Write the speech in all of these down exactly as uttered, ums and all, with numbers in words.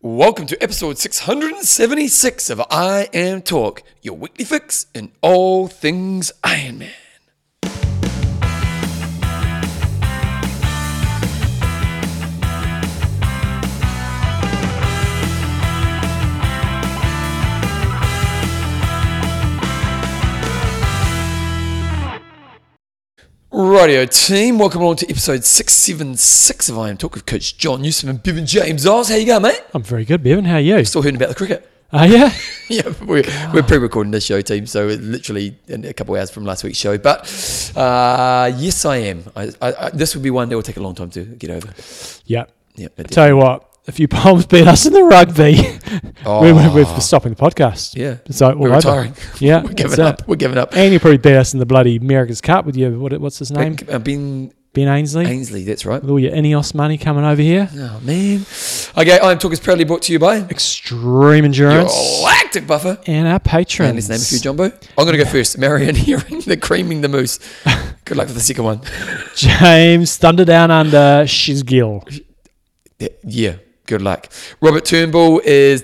Welcome to episode six hundred seventy-six of I Am Talk, your weekly fix in all things Iron Man. Rightio team, welcome along to episode six seventy-six of I Am Talk with Coach John Newsom and Bevan James Oz. How you going, mate? I'm very good, Bevan. How are you? Still hearing about the cricket. Are you? yeah, we're, we're pre-recording this show, team, so we're literally in a couple of hours from last week's show. But uh, yes, I am. I, I, I, this would be one that will take a long time to get over. Yeah. Yep, I'll tell you what. A few Palms beat us in the rugby. Oh. we went with stopping the podcast. Yeah. So we're retiring. Yeah. We're giving up. It. We're giving up. And you probably beat us in the bloody America's Cup with your, what, what's his name? Ben, uh, Ben, Ben Ainslie. Ainslie, that's right. With all your Ineos money coming over here. Oh, man. Okay, I Am Talk is proudly brought to you by Extreme Endurance, Galactic Buffer, and our patrons. And let's name a few, Jumbo. I'm going to go first. Marion Hearing, the creaming the moose. Good luck for the second one. James Thunder Down Under, Shins Gill. Yeah. Good luck. Robert Turnbull is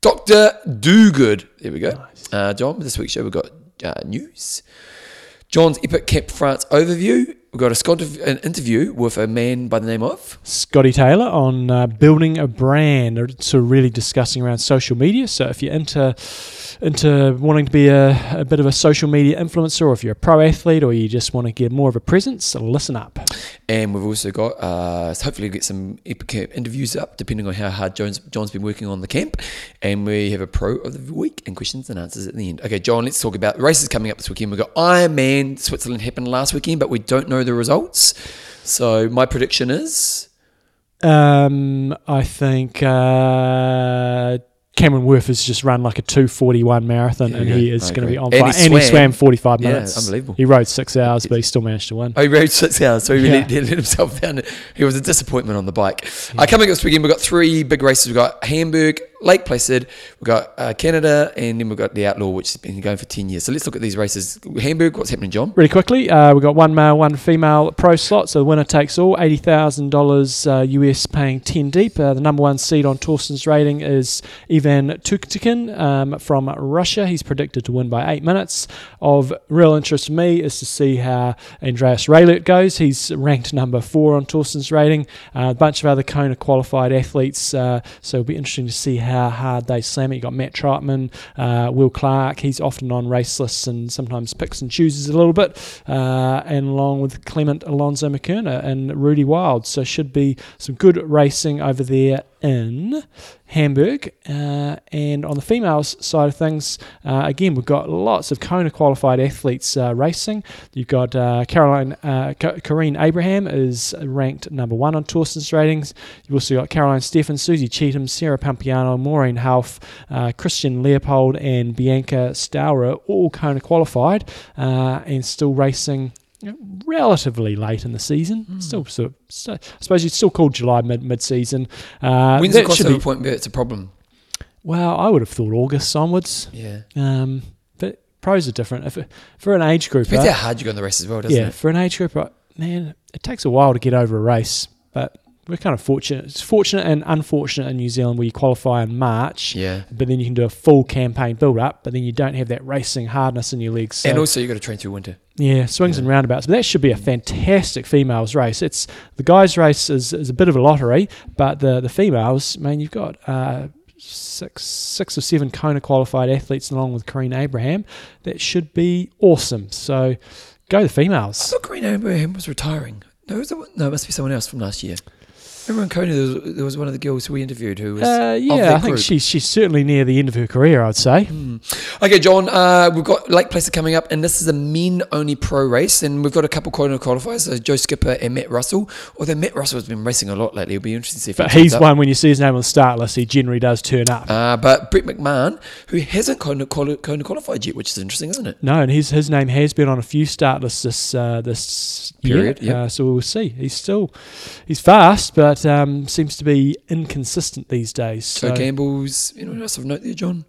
Doctor Do Good. There we go. Nice. Uh, John, this week's show we've got uh, news. John's Epic Camp France overview. We've got a Scott, an interview with a man by the name of Scotty Taylor on uh, building a brand. So really discussing around social media. So if you're into into wanting to be a, a bit of a social media influencer, or if you're a pro athlete, or you just want to get more of a presence, listen up. And we've also got, uh, hopefully we'll get some Epic Camp interviews up, depending on how hard John's, John's been working on the camp. And we have a pro of the week and questions and answers at the end. Okay, John, let's talk about races coming up this weekend. We've got Ironman Switzerland happened last weekend, but we don't know the results. So my prediction is? Um, I think... Uh, Cameron Worth has just run like a two forty-one marathon, yeah, and he is going to be on fire. And he, and swam. he swam forty-five minutes. Yeah, unbelievable. He rode six hours, but he still managed to win. Oh, he rode six hours, so he, yeah. let, he let himself down. He was a disappointment on the bike. Yeah. Uh, coming up this weekend, we've got three big races. We've got Hamburg, Lake Placid, we've got uh, Canada, and then we've got the Outlaw, which has been going for ten years. So let's look at these races. Hamburg, what's happening, John? Really quickly, uh, we've got one male, one female pro slot, so the winner takes all. eighty thousand dollars uh, U S, paying ten deep. Uh, the number one seed on Torsten's rating is Ivan Tuktikin um, from Russia. He's predicted to win by eight minutes. Of real interest to me is to see how Andreas Raylert goes. He's ranked number four on Torsten's rating. Uh, a bunch of other Kona qualified athletes, uh, so it'll be interesting to see how how hard they slam it. You've got Matt Troutman, uh, Will Clark. He's often on race lists and sometimes picks and chooses a little bit. Uh, and along with Clement Alonso McKerna and Rudy Wild. So should be some good racing over there in Hamburg. Uh, and on the females side of things, uh, again, we've got lots of Kona qualified athletes uh, racing. You've got uh, Caroline, uh, C- Corinne Abraham is ranked number one on Torsten's ratings. You've also got Caroline Steffen, Susie Cheetham, Sarah Pampiano, Maureen Half, uh, Christian Leopold and Bianca Staurer, all Kona qualified uh, and still racing relatively late in the season. Mm. Still, so, so, I suppose you'd still call July mid mid season. Uh, When's the crossover point where it's a problem? Well, I would have thought August onwards. Yeah. Um, but pros are different. If for an age group, depends how hard you go in the race as well, doesn't yeah, it? Yeah. For an age group, man, it takes a while to get over a race, but. We're kind of fortunate. It's fortunate and unfortunate in New Zealand where you qualify in March, yeah. but then you can do a full campaign build-up, but then you don't have that racing hardness in your legs. So. And also you've got to train through winter. Yeah, swings yeah. and roundabouts. But that should be a fantastic females race. It's the guys' race is, is a bit of a lottery, but the, the females, man, you've got... Uh, Six, six or seven Kona qualified athletes, along with Corinne Abraham, that should be awesome. So, go the females. I thought Corinne Abraham was retiring. No, was that, no, it must be someone else from last year. Remember in Kona, there was, there was one of the girls we interviewed who was. Uh, yeah, of I think group. she's she's certainly near the end of her career, I'd say. Mm. Okay, John, uh, we've got Lake Placid coming up, and this is a men-only pro race, and we've got a couple Kona qualifiers, so Joe Skipper and Matt Russell. Although Matt Russell has been racing a lot lately, it'll be interesting to see if but he he's up. One when you see his name on the start list, he generally does turn up. Uh, but Brett McMahon, who hasn't Kona, Kona qualified yet, which is interesting, isn't it? No, and his his name has been on a few start lists this uh, this period, yep. uh, so we'll see. He's still he's fast, but. Um, seems to be inconsistent these days. So, so Campbell's, anyone else of note there, John?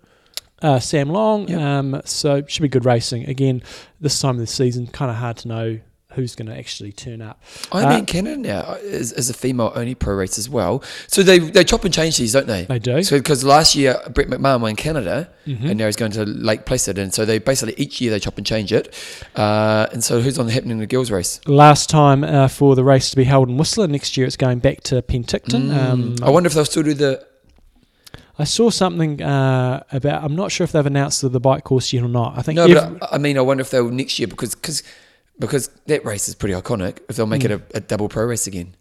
Uh, Sam Long. Yep. Um, so should be good racing. Again, this time of the season, kind of hard to know who's going to actually turn up. Ironman uh, Canada now is, is a female-only pro race as well. So they, they chop and change these, don't they? They do. Because so, last year, Brett McMahon won Canada, mm-hmm. and now he's going to Lake Placid. And so they basically, each year they chop and change it. Uh, and so who's on the Happening in the girls race? Last time uh, for the race to be held in Whistler. Next year it's going back to Penticton. Mm. Um, I wonder if they'll still do the... I saw something uh, about... I'm not sure if they've announced the, the bike course yet or not. I think. No, every, but I, I mean, I wonder if they'll next year because cause, because that race is pretty iconic, if they'll make mm. it a, a double pro race again.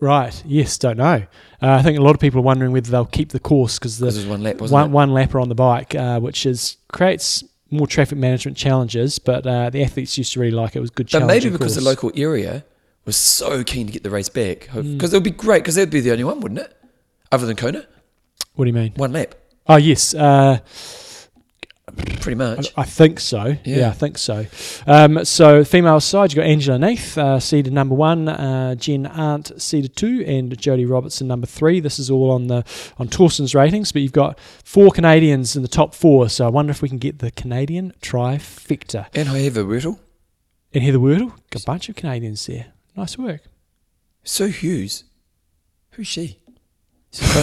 Right. Yes, don't know. Uh, I think a lot of people are wondering whether they'll keep the course because the Cause one, lap, wasn't one, one lapper on the bike, uh, which is creates more traffic management challenges, but uh, the athletes used to really like it. It was a good challenge. But maybe because course. the local area was so keen to get the race back. Because mm. it would be great because that would be the only one, wouldn't it? Other than Kona. What do you mean? One lap. Oh, yes. Uh, Pretty much. I, I think so. Yeah. yeah, I think so. Um, so, female side, you've got Angela Neath, uh, seeded number one, uh, Jen Arndt, seeded two, and Jodie Robertson, number three. This is all on the on Torsten's ratings, but you've got four Canadians in the top four, so I wonder if we can get the Canadian trifecta. And Heather Wirtle. And Heather Wirtle. Got a bunch of Canadians there. Nice work. Sue Hughes. Who's she?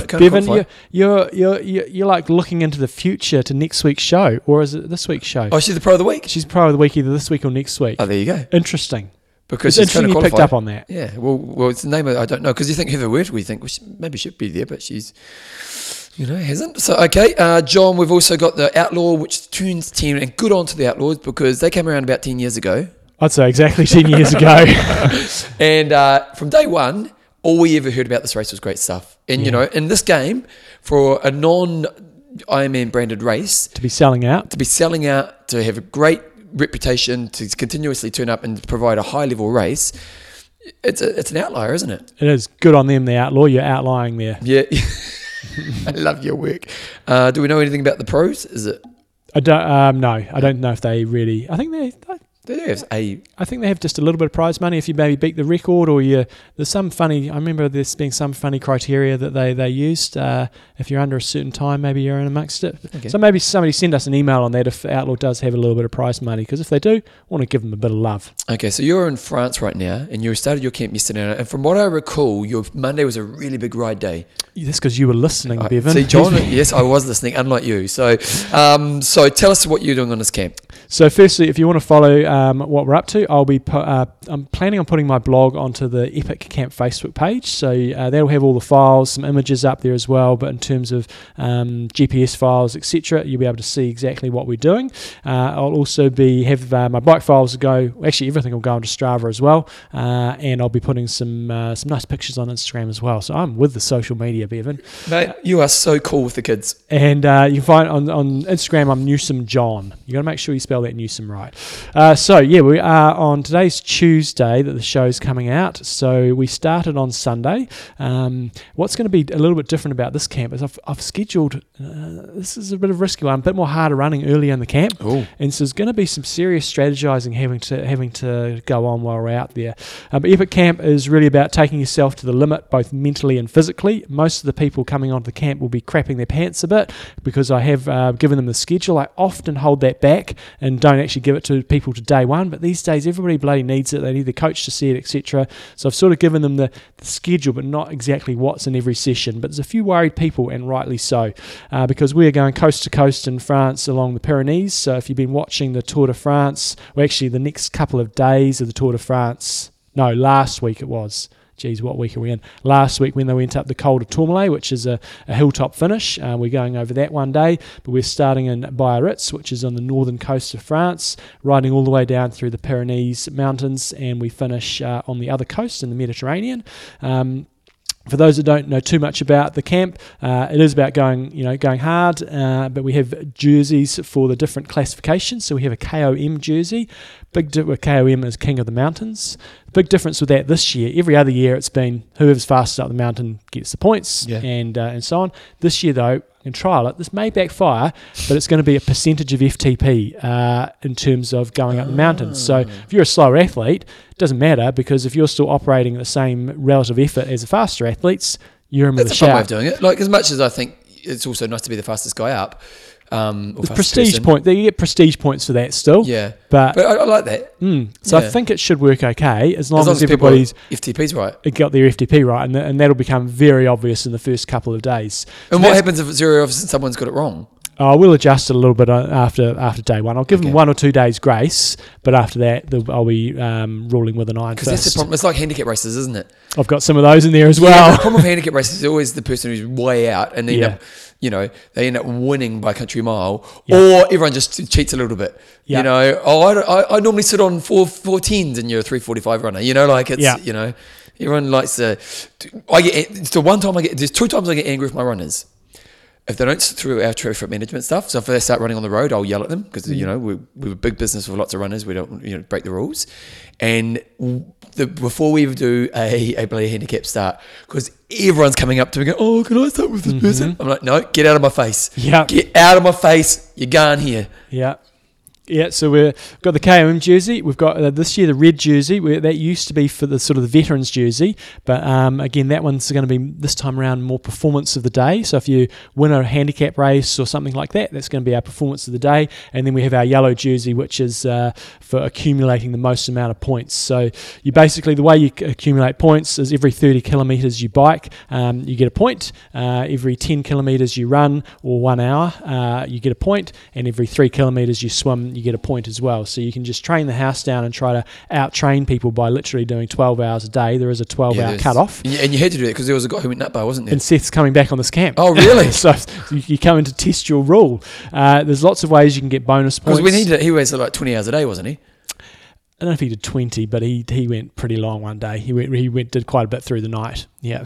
Bevan, you're, you're, you're, you're like looking into the future to next week's show, or is it this week's show? Oh, she's the pro of the week? She's pro of the week either this week or next week. Oh, there you go. Interesting. Because it's interesting you picked up on that. Yeah, well, well it's the name of I don't know, because you think Heather Wirtle, we think well, she maybe should be there, but she's, you know, hasn't. So, okay, uh, John, we've also got the Outlaw, which turns ten, and good on to the Outlaws, because they came around about ten years ago. I'd say exactly ten years ago. And uh, from day one, all we ever heard about this race was great stuff. And, yeah. you know, in this game, for a non-Ironman branded race... To be selling out. To be selling out, to have a great reputation, to continuously turn up and provide a high-level race, it's a, it's an outlier, isn't it? It is. Good on them, the Outlaw. You're outlying there. Yeah. I love your work. Uh, do we know anything about the pros? Is it... I don't... Um, no, I don't know if they really... I think they... they They have a I think they have just a little bit of prize money if you maybe beat the record or you. There's some funny. I remember there's being some funny criteria that they they used. Uh, if you're under a certain time, maybe you're in amongst it. Okay. So maybe somebody send us an email on that if Outlaw does have a little bit of prize money, because if they do, I want to give them a bit of love. Okay, so you're in France right now, and you started your camp yesterday, and from what I recall, your Monday was a really big ride day. That's because you were listening, right, Bevan. See, John. Yes, I was listening, unlike you. So, um, so tell us what you're doing on this camp. So, firstly, if you want to follow. Um, Um, what we're up to, I'll be pu- uh, I'm planning on putting my blog onto the Epic Camp Facebook page, so uh, that'll have all the files, some images up there as well, but in terms of um, G P S files, et cetera, you'll be able to see exactly what we're doing. Uh, I'll also be have uh, my bike files go, actually everything will go onto Strava as well, uh, and I'll be putting some uh, some nice pictures on Instagram as well, so I'm with the social media, Bevan. Mate, you are so cool with the kids. And uh, you find on, on Instagram, I'm Newsom John. You got to make sure you spell that Newsom right. Uh, so So, yeah, we are on today's Tuesday that the show's coming out. So, we started on Sunday. Um, what's going to be a little bit different about this camp is I've, I've scheduled, uh, this is a bit of a risky one, a bit more harder running earlier in the camp. Ooh. And so, there's going to be some serious strategizing having to having to go on while we're out there. Um, Epic Camp is really about taking yourself to the limit, both mentally and physically. Most of the people coming onto the camp will be crapping their pants a bit because I have uh, given them the schedule. I often hold that back and don't actually give it to people today. Day one, but these days everybody bloody needs it. They need the coach to see it, et cetera. So I've sort of given them the, the schedule, but not exactly what's in every session. But there's a few worried people, and rightly so, uh, because we are going coast to coast in France along the Pyrenees. So if you've been watching the Tour de France, well, actually the next couple of days of the Tour de France, no, last week it was. Geez, what week are we in? Last week when they went up the Col de Tourmalet, which is a, a hilltop finish. Uh, we're going over that one day, but we're starting in Biarritz, which is on the northern coast of France, riding all the way down through the Pyrenees Mountains, and we finish uh, on the other coast in the Mediterranean. Um, For those that don't know too much about the camp, uh, it is about going, you know, going hard. Uh, but we have jerseys for the different classifications. So we have a K O M jersey. Big di- K O M is King of the Mountains. The big difference with that this year, every other year, it's been whoever's fastest up the mountain gets the points, yeah. and uh, and so on. This year though, and trial it. This may backfire, but it's going to be a percentage of F T P uh, in terms of going up the mountains. So if you're a slower athlete, it doesn't matter, because if you're still operating at the same relative effort as the faster athletes, you're in with the shout. That's a fun way of doing it. Like, as much as I think it's also nice to be the fastest guy up, Um, There's prestige points. You get prestige points for that still. Yeah, but, but I, I like that. Mm, so yeah. I think it should work okay as long as, long as, as everybody's F T P's right. It got their F T P right, and, and that'll become very obvious in the first couple of days. And so what happens if it's zero obvious and someone's got it wrong? I will adjust it a little bit after after day one. I'll give okay. them one or two days grace, but after that, I'll be um, ruling with an iron fist. Because that's the problem. It's like handicap races, isn't it? I've got some of those in there as yeah, well. The problem with handicap races is always the person who's way out, and they yeah. end up, you know, they end up winning by country mile, yeah. or everyone just cheats a little bit. Yeah. You know, oh, I, I, I normally sit on four four tens, and you're a three forty five runner. You know, like it's yeah. you know, everyone likes to. I get so one time I get there's two times I get angry with my runners. If they don't sit through our traffic management stuff, so if they start running on the road, I'll yell at them because, you know, we're, we're a big business with lots of runners. We don't, you know, break the rules. And the, before we even do a, a bloody handicap start, because everyone's coming up to me going, oh, can I start with this mm-hmm. person? I'm like, no, get out of my face. Yeah. Get out of my face. You're going here. Yeah. Yeah, so we've got the K O M jersey. We've got uh, this year the red jersey. We're, that used to be for the sort of the veterans jersey. But um, again, that one's going to be this time around more performance of the day. So if you win a handicap race or something like that, that's going to be our performance of the day. And then we have our yellow jersey, which is uh, for accumulating the most amount of points. So you basically, the way you accumulate points is every thirty kilometres you bike, um, you get a point. Uh, every ten kilometres you run or one hour, uh, you get a point. And every three kilometres you swim, you get a point as well. So you can just train the house down and try to out-train people by literally doing twelve hours a day. There is a twelve-hour yeah, cut-off. And you had to do that because there was a guy who went nutbar, wasn't there? And Seth's coming back on this camp. Oh, really? So you come in to test your rule. Uh, there's lots of ways you can get bonus points. Because when he did it, he was like twenty hours a day, wasn't he? I don't know if he did twenty, but he, he went pretty long one day. He went, he went did quite a bit through the night. Yeah.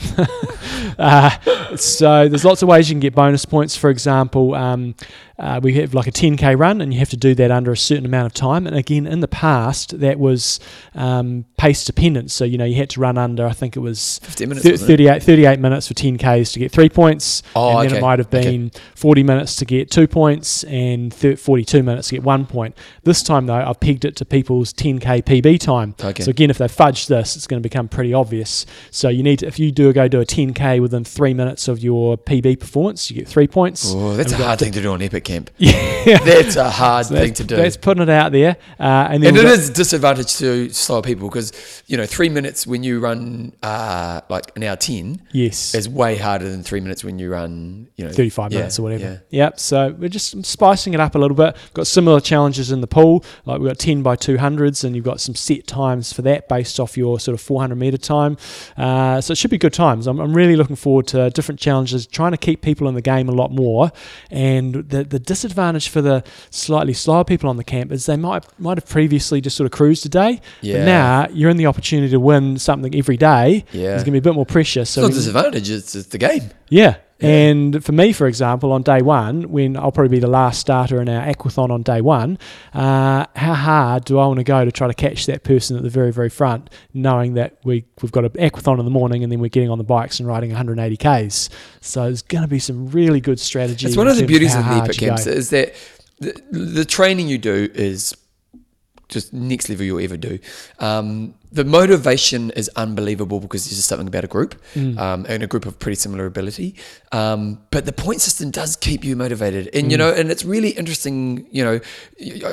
uh, so there's lots of ways you can get bonus points. For example, um, uh, we have like a ten K run, and you have to do that under a certain amount of time. And again, in the past, that was um, pace dependent. So, you know, you had to run under, I think it was fifty minutes, thir- thirty-eight, thirty-eight minutes for ten Ks to get three points. Oh, and then okay. it might have been okay. forty minutes to get two points and thir- forty-two minutes to get one point. This time, though, I've pegged it to people's ten K P B time. Okay. So again, if they fudge this, it's going to become pretty obvious. So you need to, if you do go do a ten K within three minutes of your P B performance, you get three points. Oh, that's a hard thing to do on Epic Camp. Yeah, that's a hard so thing to do. That's putting it out there, uh, and, then and it is a disadvantage to slower people because you know three minutes when you run uh, like an hour ten, yes, is way harder than three minutes when you run you know thirty-five yeah, minutes or whatever. Yeah. Yep. So we're just spicing it up a little bit. We've got similar challenges in the pool, like we've got ten by two hundreds and you. You've got some set times for that based off your sort of four hundred metre time. Uh, so it should be good times. I'm, I'm really looking forward to different challenges, trying to keep people in the game a lot more. And the, the disadvantage for the slightly slower people on the camp is they might might have previously just sort of cruised a day. Yeah. But now you're in the opportunity to win something every day. Yeah. There's going to be a bit more pressure. So it's not a disadvantage, it's, it's the game. Yeah. Yeah. And for me, for example, on day one, when I'll probably be the last starter in our aquathon on day one, uh, how hard do I want to go to try to catch that person at the very, very front, knowing that we, we've got an aquathon in the morning and then we're getting on the bikes and riding one hundred eighty Ks. So there's going to be some really good strategy. It's one of the beauties of the Epic Camps is that the, the training you do is just next level you'll ever do. Um, the motivation is unbelievable because there's just something about a group mm. um, and a group of pretty similar ability. Um, but the point system does keep you motivated. And, mm. you know, and it's really interesting, you know,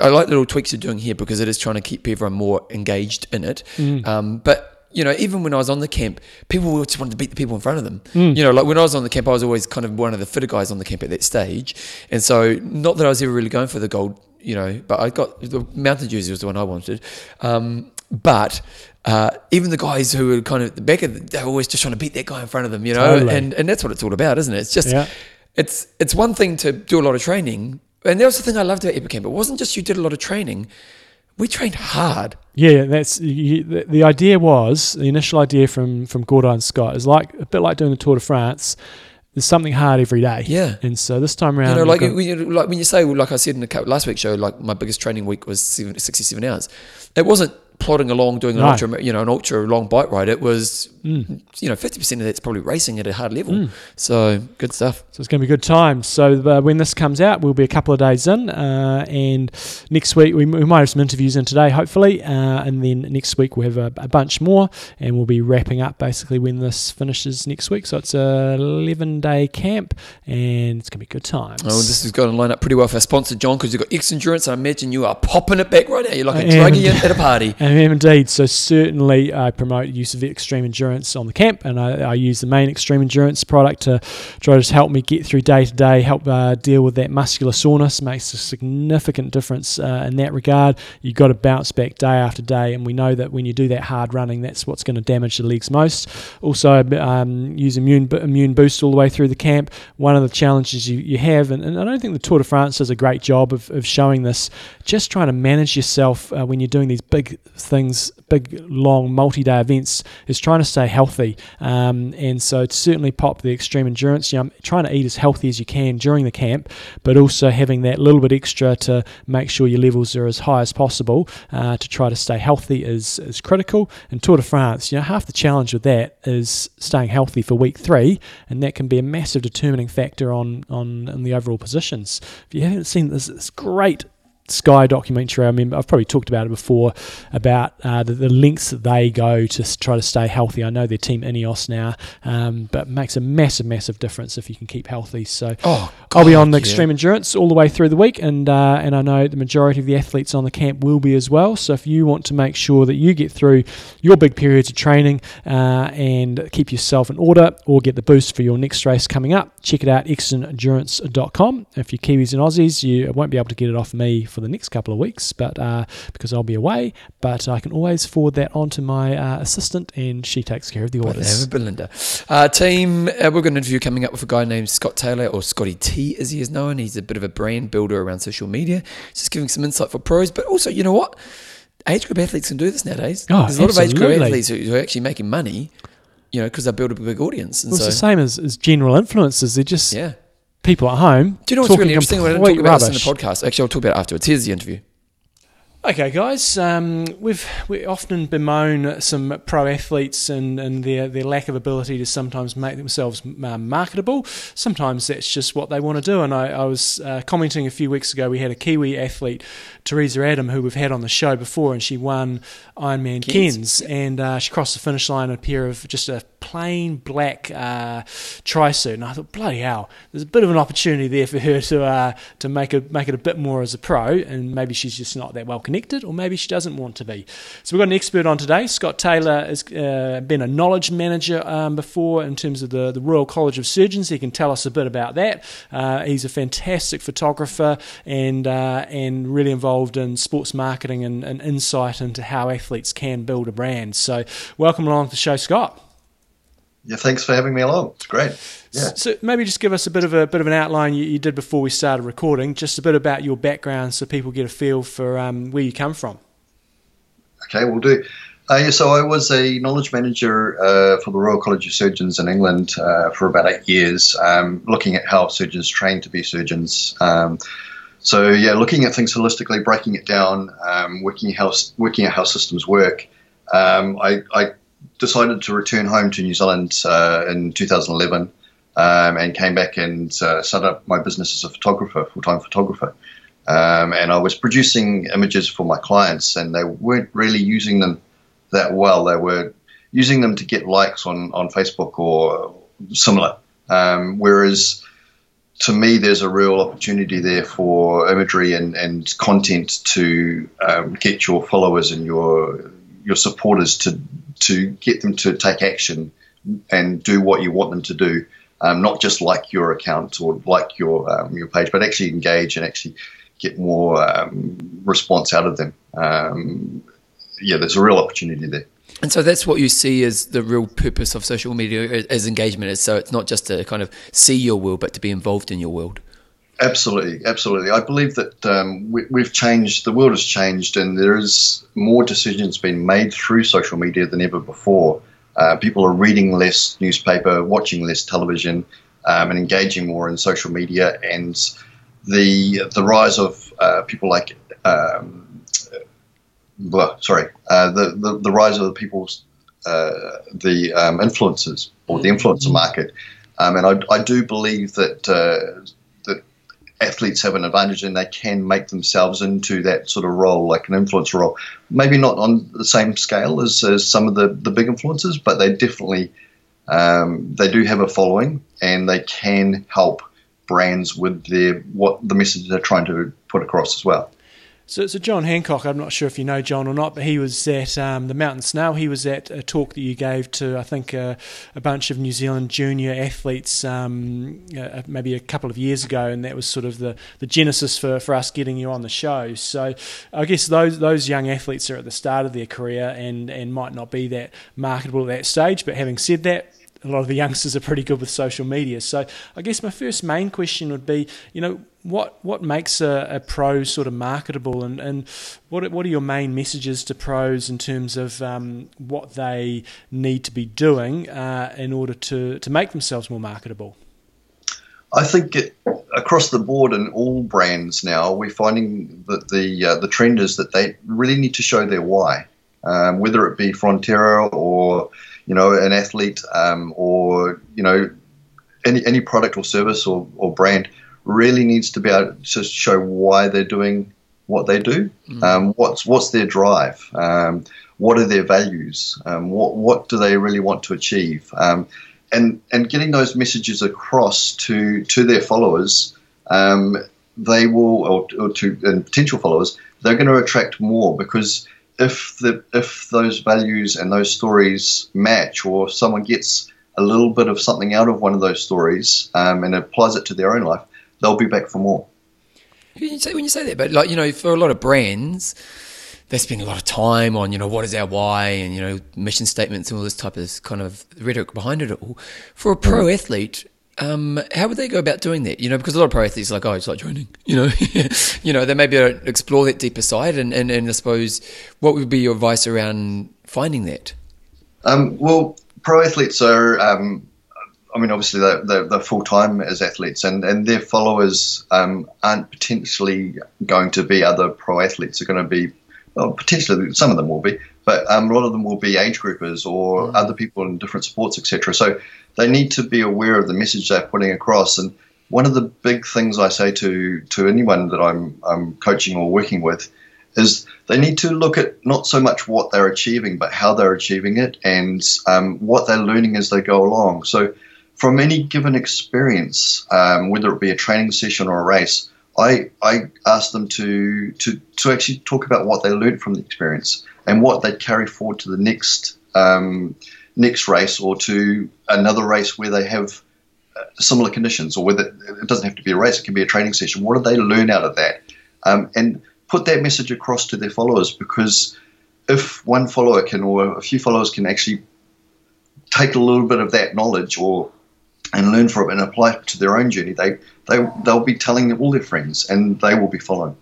I like the little tweaks you're doing here because it is trying to keep everyone more engaged in it. Mm. Um, but, you know, even when I was on the camp, people just wanted to beat the people in front of them. Mm. You know, like when I was on the camp, I was always kind of one of the fitter guys on the camp at that stage. And so not that I was ever really going for the gold, you know, but I got the mountain jersey was the one I wanted. Um, but uh, even the guys who were kind of at the back of the, they were always just trying to beat that guy in front of them, you know, totally. and and that's what it's all about, isn't it? It's just, yeah. it's it's one thing to do a lot of training. And that was the thing I loved about Epic Camp. It wasn't just you did a lot of training. We trained hard. Yeah, that's you, the, the idea was, the initial idea from, from Gordo and Scott is like a bit like doing the Tour de France. There's something hard every day. Yeah. And so this time around... You know, like, when you, like when you say, like I said in the last week's show, like my biggest training week was sixty-seven hours. It wasn't plodding along doing an right. ultra, you know, an ultra long bike ride. It was, mm. you know, fifty percent of that's probably racing at a hard level. Mm. So good stuff. So it's going to be good time. So uh, when this comes out, we'll be a couple of days in, uh, and next week we, we might have some interviews in today, hopefully, uh, and then next week we'll have a, a bunch more, and we'll be wrapping up basically when this finishes next week. So it's a eleven-day camp, and it's going to be good times. Oh, this is going to line up pretty well for our sponsor, John, because you've got X Endurance, and I imagine you are popping it back right now. You're like a druggie at a party. I am indeed. So certainly I promote use of Extreme Endurance on the camp, and I, I use the main Extreme Endurance product to try to help me get through day to day, help uh, deal with that muscular soreness. Makes a significant difference uh, in that regard. You've got to bounce back day after day, and we know that when you do that hard running, that's what's going to damage the legs most. Also um, use immune immune boost all the way through the camp. One of the challenges you, you have, and, and I don't think the Tour de France does a great job of, of showing this, just trying to manage yourself uh, when you're doing these big things, big long multi-day events, is trying to stay healthy, um, and so to certainly pop the Extreme Endurance, you know, trying to eat as healthy as you can during the camp, but also having that little bit extra to make sure your levels are as high as possible uh, to try to stay healthy is, is critical. And Tour de France, you know, half the challenge with that is staying healthy for week three, and that can be a massive determining factor on, on in the overall positions. If you haven't seen this, it's great Sky documentary. I mean, I've probably talked about it before, about uh, the, the lengths that they go to try to stay healthy. I know they're Team Ineos now, um, but it makes a massive, massive difference if you can keep healthy. So oh, God, I'll be on the Extreme yeah. Endurance all the way through the week, and uh, and I know the majority of the athletes on the camp will be as well. So if you want to make sure that you get through your big periods of training uh, and keep yourself in order or get the boost for your next race coming up, check it out, x endurance dot com. If you're Kiwis and Aussies, you won't be able to get it off me for the next couple of weeks, but uh, because I'll be away, but I can always forward that on to my uh, assistant, and she takes care of the orders. Belinda. Uh, team, uh, we've got an interview coming up with a guy named Scott Taylor, or Scotty T as he is known. He's a bit of a brand builder around social media. He's just giving some insight for pros, but also, you know what? Age group athletes can do this nowadays. Oh, There's a lot absolutely. of age group athletes who, who are actually making money, you know, because they build a big audience. And well, it's so, the same as, as general influencers. They're just... yeah. people at home. Do you know what's really interesting? I didn't talk about this in the podcast. Actually, I'll talk about it afterwards. Here's the interview. Okay, guys, um, we've we often bemoan some pro athletes and, and their, their lack of ability to sometimes make themselves uh, marketable. Sometimes that's just what they want to do. And I, I was uh, commenting a few weeks ago, we had a Kiwi athlete, Teresa Adam, who we've had on the show before, and she won Ironman Cairns. And uh, she crossed the finish line in a pair of just a plain black uh, tri-suit. And I thought, bloody hell, there's a bit of an opportunity there for her to uh, to make a, make it a bit more as a pro, and maybe she's just not that well connected, or maybe she doesn't want to be. So we've got an expert on today. Scott Taylor has uh, been a knowledge manager um, before in terms of the, the Royal College of Surgeons. He can tell us a bit about that. Uh, he's a fantastic photographer and uh, and really involved in sports marketing and, and insight into how athletes can build a brand. So welcome along to the show, Scott. Yeah, thanks for having me along. It's great. Yeah. So maybe just give us a bit of a bit of an outline you, you did before we started recording, just a bit about your background so people get a feel for um, where you come from. Okay, we'll do. Uh, so I was a knowledge manager uh, for the Royal College of Surgeons in England uh, for about eight years, um, looking at how surgeons train to be surgeons. Um, so yeah, looking at things holistically, breaking it down, um, working how working out how systems work. Um, I. I decided to return home to New Zealand uh, in two thousand eleven um, and came back and uh, set up my business as a photographer, full-time photographer. Um, and I was producing images for my clients, and they weren't really using them that well. They were using them to get likes on, on Facebook or similar. Um, whereas to me, there's a real opportunity there for imagery and, and content to um, get your followers and your your supporters to to get them to take action and do what you want them to do, um, not just like your account or like your um, your page, but actually engage and actually get more um, response out of them. Um, yeah, there's a real opportunity there. And so that's what you see as the real purpose of social media as engagement is. So it's not just to kind of see your world, but to be involved in your world. Absolutely, absolutely. I believe that um, we, we've changed, the world has changed, and there is more decisions being made through social media than ever before. Uh, people are reading less newspaper, watching less television, um, and engaging more in social media. And the the rise of uh, people like um, sorry, uh, the, the the rise of the people's uh, the um, influencers or the influencer market, um, and I, I do believe that uh, that athletes have an advantage and they can make themselves into that sort of role, like an influencer role. Maybe not on the same scale as, as some of the the big influencers, but they definitely um, they do have a following and they can help brands with their what the message they're trying to put across as well. So, so John Hancock, I'm not sure if you know John or not, but he was at um, the Mountain Snail. He was at a talk that you gave to, I think, uh, a bunch of New Zealand junior athletes um, uh, maybe a couple of years ago, and that was sort of the, the genesis for, for us getting you on the show. So I guess those those young athletes are at the start of their career and, and might not be that marketable at that stage, but having said that, a lot of the youngsters are pretty good with social media. So I guess my first main question would be, you know, what what makes a, a pro sort of marketable, and, and what what are your main messages to pros in terms of um, what they need to be doing uh, in order to, to make themselves more marketable? I think it, across the board in all brands now, we're finding that the uh, the trend is that they really need to show their why, um, whether it be Frontera or you know, an athlete um, or, you know, any any product or service or, or brand really needs to be able to show why they're doing what they do. Mm. Um, what's what's their drive? Um, what are their values? Um, what what do they really want to achieve? Um, and and getting those messages across to, to their followers, um, they will, or, or to and potential followers, they're going to attract more because if the if those values and those stories match, or someone gets a little bit of something out of one of those stories um, and applies it to their own life, they'll be back for more. When you say, when you say that, but like you know, for a lot of brands, they spend a lot of time on you know what is our why and you know mission statements and all this type of kind of rhetoric behind it all. For a pro mm-hmm. athlete, Um, how would they go about doing that? You know, because a lot of pro athletes are like, oh, it's like joining, you know, you know, they maybe don't explore that deeper side. And, and, and I suppose what would be your advice around finding that? Um, well, pro athletes are, um, I mean, obviously they're, they're, they're full-time as athletes and, and their followers um, aren't potentially going to be other pro athletes. Are going to be, well, potentially some of them will be, but um, a lot of them will be age groupers or mm-hmm. other people in different sports, et cetera. So they need to be aware of the message they're putting across. And one of the big things I say to, to anyone that I'm I'm coaching or working with is they need to look at not so much what they're achieving, but how they're achieving it and um, what they're learning as they go along. So from any given experience, um, whether it be a training session or a race, I, I ask them to, to, to actually talk about what they learned from the experience and what they carry forward to the next um, next race or to another race where they have similar conditions, or whether it doesn't have to be a race, it can be a training session. What do they learn out of that? Um, and put that message across to their followers, because if one follower can or a few followers can actually take a little bit of that knowledge or and learn from it and apply it to their own journey, they, they, they'll be telling all their friends and they will be following.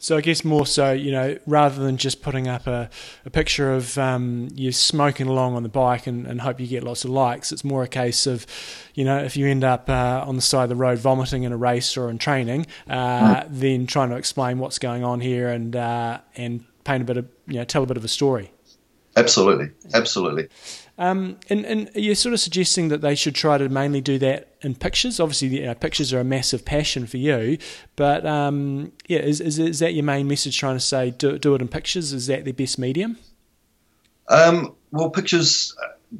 So I guess more so, you know, rather than just putting up a, a picture of um, you smoking along on the bike and, and hope you get lots of likes, it's more a case of, you know, if you end up uh, on the side of the road vomiting in a race or in training, uh, mm. then trying to explain what's going on here and uh, and paint a bit of, you know, tell a bit of a story. Absolutely, absolutely. Um, and, and you're sort of suggesting that they should try to mainly do that in pictures. Obviously, you know, pictures are a massive passion for you, but um, yeah, is, is is that your main message, trying to say do, do it in pictures? Is that the best medium? Um, well, pictures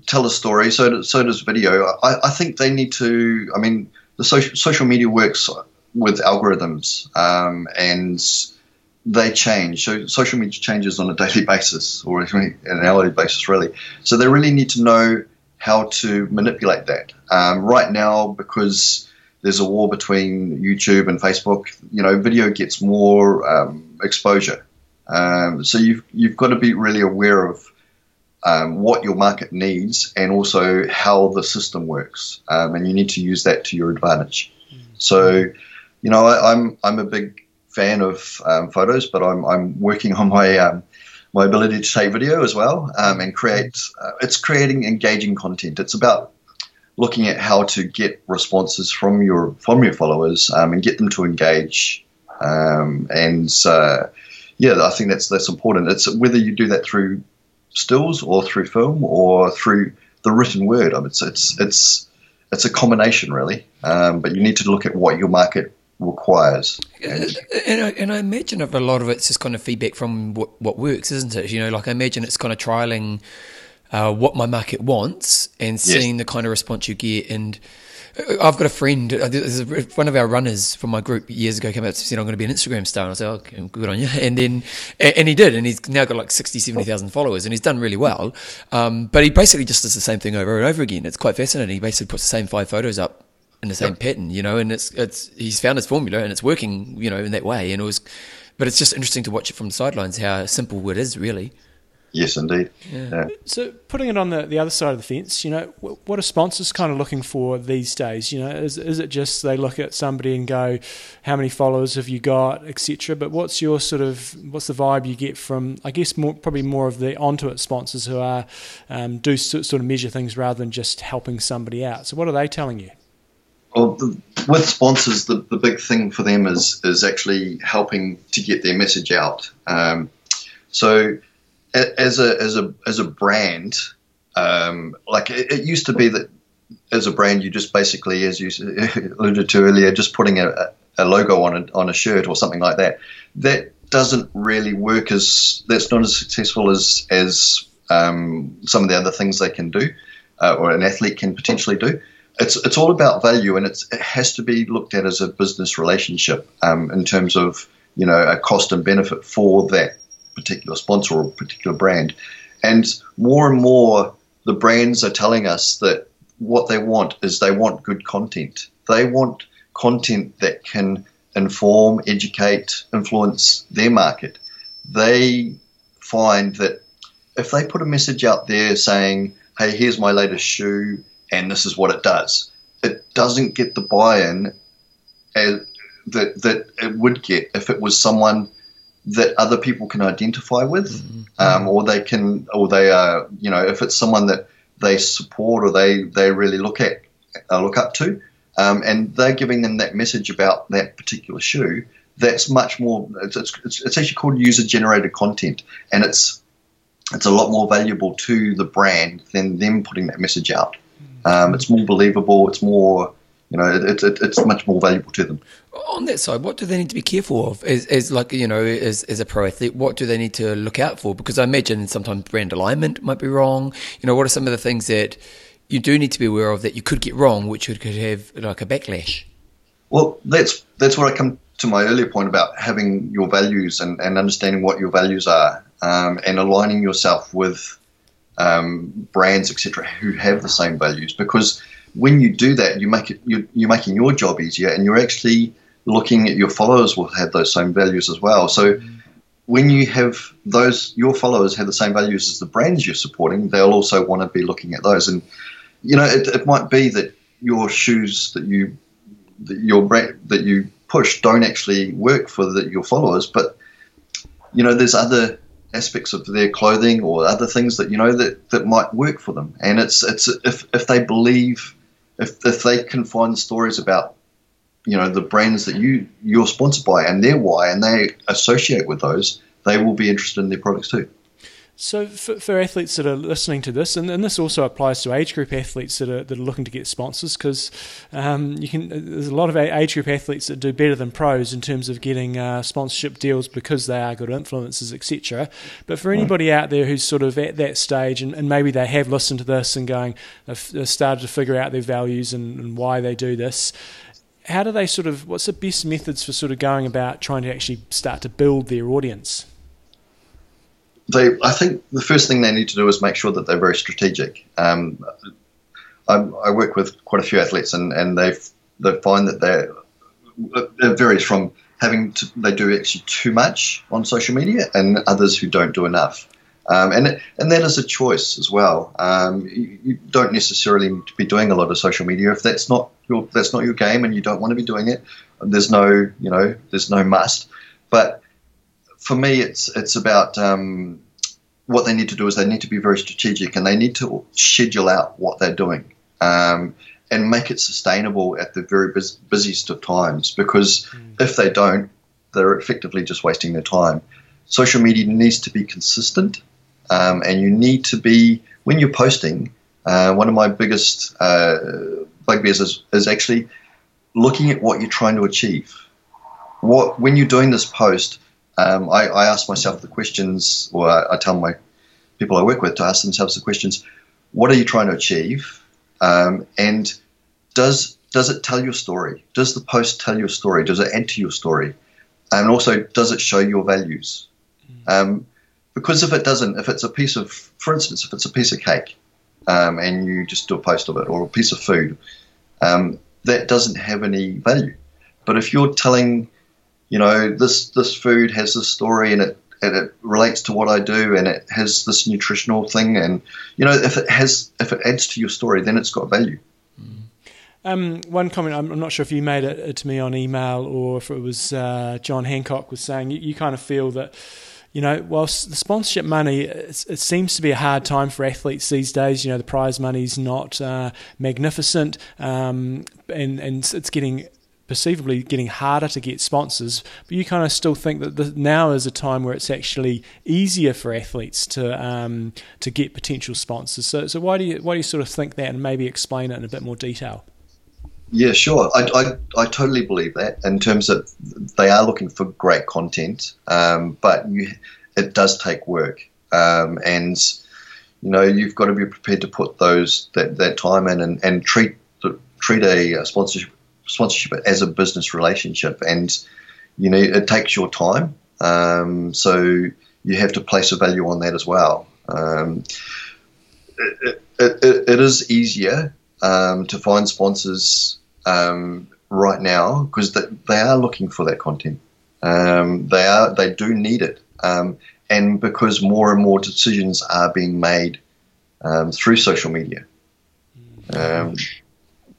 tell a story, so, so does video. I, I think they need to, I mean, the social, social media works with algorithms um, and they change. So social media changes on a daily basis or an hourly basis, really. So they really need to know how to manipulate that. Um, right now, because there's a war between YouTube and Facebook, you know, video gets more um, exposure. Um, so you've you've got to be really aware of um, what your market needs and also how the system works. Um, and you need to use that to your advantage. Mm-hmm. So, you know, I, I'm I'm a big fan of um, photos, but I'm I'm working on my um, my ability to take video as well um, and create. Uh, it's creating engaging content. It's about looking at how to get responses from your from your followers um, and get them to engage um, and uh, yeah, I think that's that's important. It's whether you do that through stills or through film or through the written word. I mean, it's it's it's it's a combination, really. Um, but you need to look at what your market requires. And, and, I, and I imagine if a lot of it's just kind of feedback from what, what works, isn't it? You know, like I imagine it's kind of trialing uh, what my market wants and seeing yes. the kind of response you get. And I've got a friend, one of our runners from my group years ago came out and said, I'm going to be an Instagram star. And I said, oh, good on you. And then, and he did. And he's now got like sixty, seventy thousand followers and he's done really well. Um, but he basically just does the same thing over and over again. It's quite fascinating. He basically puts the same five photos up in the same yep. pattern, you know, and it's, it's, he's found his formula and it's working, you know, in that way. And it was, but it's just interesting to watch it from the sidelines, how simple it is really. Yes, indeed. Yeah. So putting it on the, the other side of the fence, you know, what are sponsors kind of looking for these days? You know, is is it just they look at somebody and go, how many followers have you got, et cetera? But what's your sort of, what's the vibe you get from, I guess, more, probably more of the onto it sponsors who are um, do sort of measure things rather than just helping somebody out. So what are they telling you? Well, the, with sponsors, the, the big thing for them is is actually helping to get their message out. Um, so. As a as a as a brand, um, like it, it used to be that as a brand you just basically, as you alluded to earlier, just putting a, a logo on a on a shirt or something like that. That doesn't really work as that's not as successful as as um, some of the other things they can do, uh, or an athlete can potentially do. It's it's all about value, and it's it has to be looked at as a business relationship um, in terms of you know a cost and benefit for that particular sponsor or particular brand. And more and more the brands are telling us that what they want is they want good content. They want content that can inform, educate, influence their market. They find that if they put a message out there saying, hey, here's my latest shoe and this is what it does, it doesn't get the buy-in that, that it would get if it was someone that other people can identify with, mm-hmm. um, or they can, or they are, you know, if it's someone that they support or they, they really look at, uh, look up to, um, and they're giving them that message about that particular shoe. That's much more. It's it's, it's actually called user generated content, and it's it's a lot more valuable to the brand than them putting that message out. Um, it's more believable. It's more. You know, it, it, it's much more valuable to them. On that side, what do they need to be careful of as, as like, you know, as, as a pro athlete? What do they need to look out for? Because I imagine sometimes brand alignment might be wrong. You know, what are some of the things that you do need to be aware of that you could get wrong, which could have like a backlash? Well, that's that's where I come to my earlier point about having your values and, and understanding what your values are um, and aligning yourself with um, brands, et cetera, who have the same values. Because when you do that, you make it, you're, you're making your job easier, and you're actually looking at your followers will have those same values as well. So mm. when you have those, your followers have the same values as the brands you're supporting, they'll also want to be looking at those. And, you know, it, it might be that your shoes that you that your brand, that you push don't actually work for the, your followers, but, you know, there's other aspects of their clothing or other things that, you know, that, that might work for them. And it's it's if, if they believe... If if they can find stories about, you know, the brands that you, you're sponsored by and their why, and they associate with those, they will be interested in their products too. So for, for athletes that are listening to this, and, and this also applies to age group athletes that are, that are looking to get sponsors, because um, you can. There's a lot of age group athletes that do better than pros in terms of getting uh, sponsorship deals because they are good influencers, et cetera. But for anybody out there who's sort of at that stage, and, and maybe they have listened to this and going, they've, they've started to figure out their values and, and why they do this. How do they sort of? What's the best methods for sort of going about trying to actually start to build their audience? They, I think the first thing they need to do is make sure that they're very strategic. Um, I, I work with quite a few athletes, and, and they they find that they're, it varies from having to, they do actually too much on social media and others who don't do enough. Um, and it, and that is a choice as well. Um, you, you don't necessarily need to be doing a lot of social media if that's not your that's not your game and you don't want to be doing it. There's no you know there's no must, but. For me, it's it's about um, what they need to do is they need to be very strategic and they need to schedule out what they're doing um, and make it sustainable at the very bus- busiest of times because mm. if they don't, they're effectively just wasting their time. social media needs to be consistent, um, and you need to be, when you're posting, uh, one of my biggest uh, bugbears is, is actually looking at what you're trying to achieve. What, when you're doing this post, um, I, I ask myself the questions, or I, I tell my people I work with to ask themselves the questions, what are you trying to achieve? Um, and does does it tell your story? Does the post tell your story? Does it add to your story? And also, does it show your values? Mm. Um, because if it doesn't, if it's a piece of, for instance, if it's a piece of cake um, and you just do a post of it, or a piece of food, um, that doesn't have any value. But if you're telling, you know, this this food has this story, and it and it relates to what I do, and it has this nutritional thing, and you know, if it has, if it adds to your story, then it's got value. Mm. Um, one comment, I'm not sure if you made it to me on email or if it was uh, John Hancock was saying, you, you kind of feel that, you know, whilst the sponsorship money, it's, it seems to be a hard time for athletes these days. You know, the prize money's not uh, magnificent, um, and, and it's getting perceivably getting harder to get sponsors, but you kind of still think that the, now is a time where it's actually easier for athletes to um, to get potential sponsors. So, so why do you why do you sort of think that, and maybe explain it in a bit more detail? Yeah, sure. I, I, I totally believe that, in terms of they are looking for great content, um, but you, it does take work, um, and you know, you've got to be prepared to put those that, that time in, and, and treat treat a sponsorship. sponsorship as a business relationship, and you know, it takes your time, um, so you have to place a value on that as well. Um, it, it, it is easier um, to find sponsors um, right now, because they, they are looking for that content, um, they are they do need it, um, and because more and more decisions are being made um, through social media. um,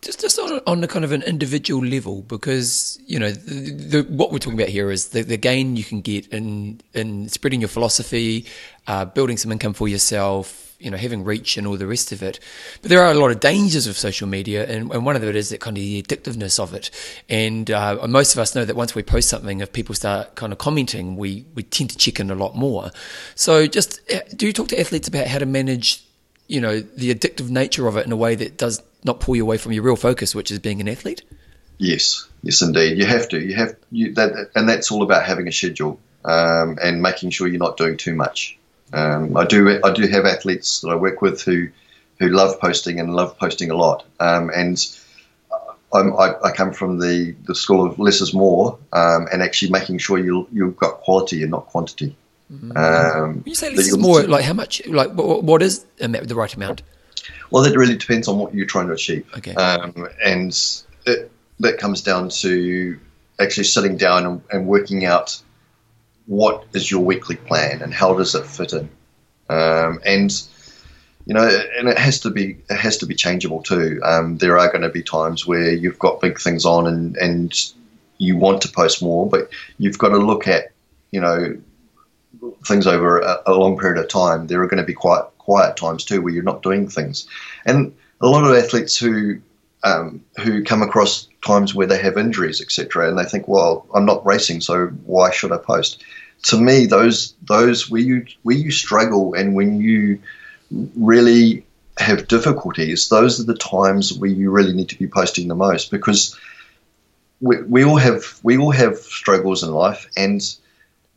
Just, just on, on a kind of an individual level, because, you know, the, the, what we're talking about here is the, the gain you can get in, in spreading your philosophy, uh, building some income for yourself, you know, having reach and all the rest of it. But there are a lot of dangers of social media, and, and one of it is that kind of the addictiveness of it. And uh, most of us know that once we post something, if people start kind of commenting, we, we tend to check in a lot more. So just, do you talk to athletes about how to manage, you know, the addictive nature of it in a way that does not pull you away from your real focus, which is being an athlete? Yes, yes, indeed. You have to. You have you, that, and that's all about having a schedule, um, and making sure you're not doing too much. Um, I do. I do have athletes that I work with who, who love posting and love posting a lot. Um, and I'm, I, I come from the, the school of less is more, um, and actually making sure you you've got quality and not quantity. Mm-hmm. Um, you say less is more. Like how much? Like what, what is the right amount? Well, that really depends on what you're trying to achieve. Okay. Um, and it, that comes down to actually sitting down and, and working out what is your weekly plan and how does it fit in. Um, and, you know, and it has to be it has to be changeable too. Um, there are going to be times where you've got big things on, and, and you want to post more, but you've got to look at, you know, things over a, a long period of time. There are going to be quite quiet times too, where you're not doing things, and a lot of athletes who um, who come across times where they have injuries, et cetera, and they think, "Well, I'm not racing, so why should I post?" To me, those those where you where you struggle and when you really have difficulties, those are the times where you really need to be posting the most, because we, we all have we all have struggles in life, and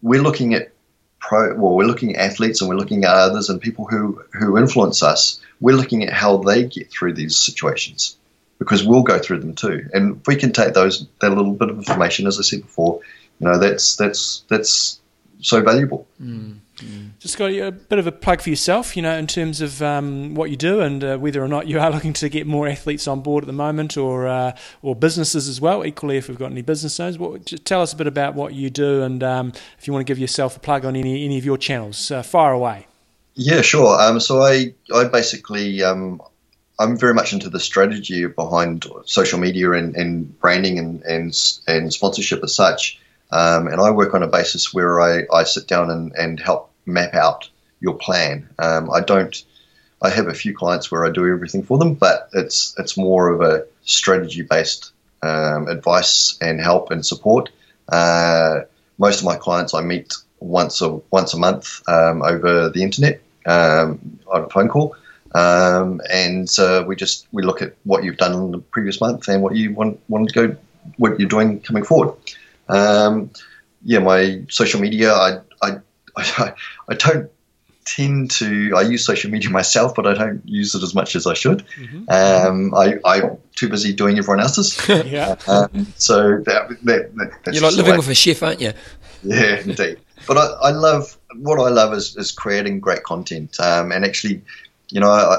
we're looking at. Pro, well, we're looking at athletes, and we're looking at others and people who, who influence us. We're looking at how they get through these situations, because we'll go through them too. And if we can take those that little bit of information, as I said before, you know, that's that's that's so valuable. Mm. Mm. Just got a bit of a plug for yourself, you know, in terms of um, what you do, and uh, whether or not you are looking to get more athletes on board at the moment, or uh, or businesses as well. Equally, if we've got any business owners, what, just tell us a bit about what you do, and um, if you want to give yourself a plug on any any of your channels, uh, fire away. Yeah, sure. Um, so I I basically um, I'm very much into the strategy behind social media and, and branding and, and and sponsorship as such. Um, and I work on a basis where I, I sit down and, and help map out your plan. Um, I don't. I have a few clients where I do everything for them, but it's it's more of a strategy based um, advice and help and support. Uh, most of my clients I meet once a once a month um, over the internet um, on a phone call, um, and uh, we just we look at what you've done in the previous month and what you want want to go, what you're doing coming forward. Um, yeah, my social media, I I I, I don't. tend to I use social media myself, but I don't use it as much as I should. Mm-hmm. um I, I'm too busy doing everyone else's. Yeah. Um, so that, that, that that's you're like living with a chef, aren't you? Yeah, indeed. But I, I love what I love is, is creating great content. Um, and actually, you know, I,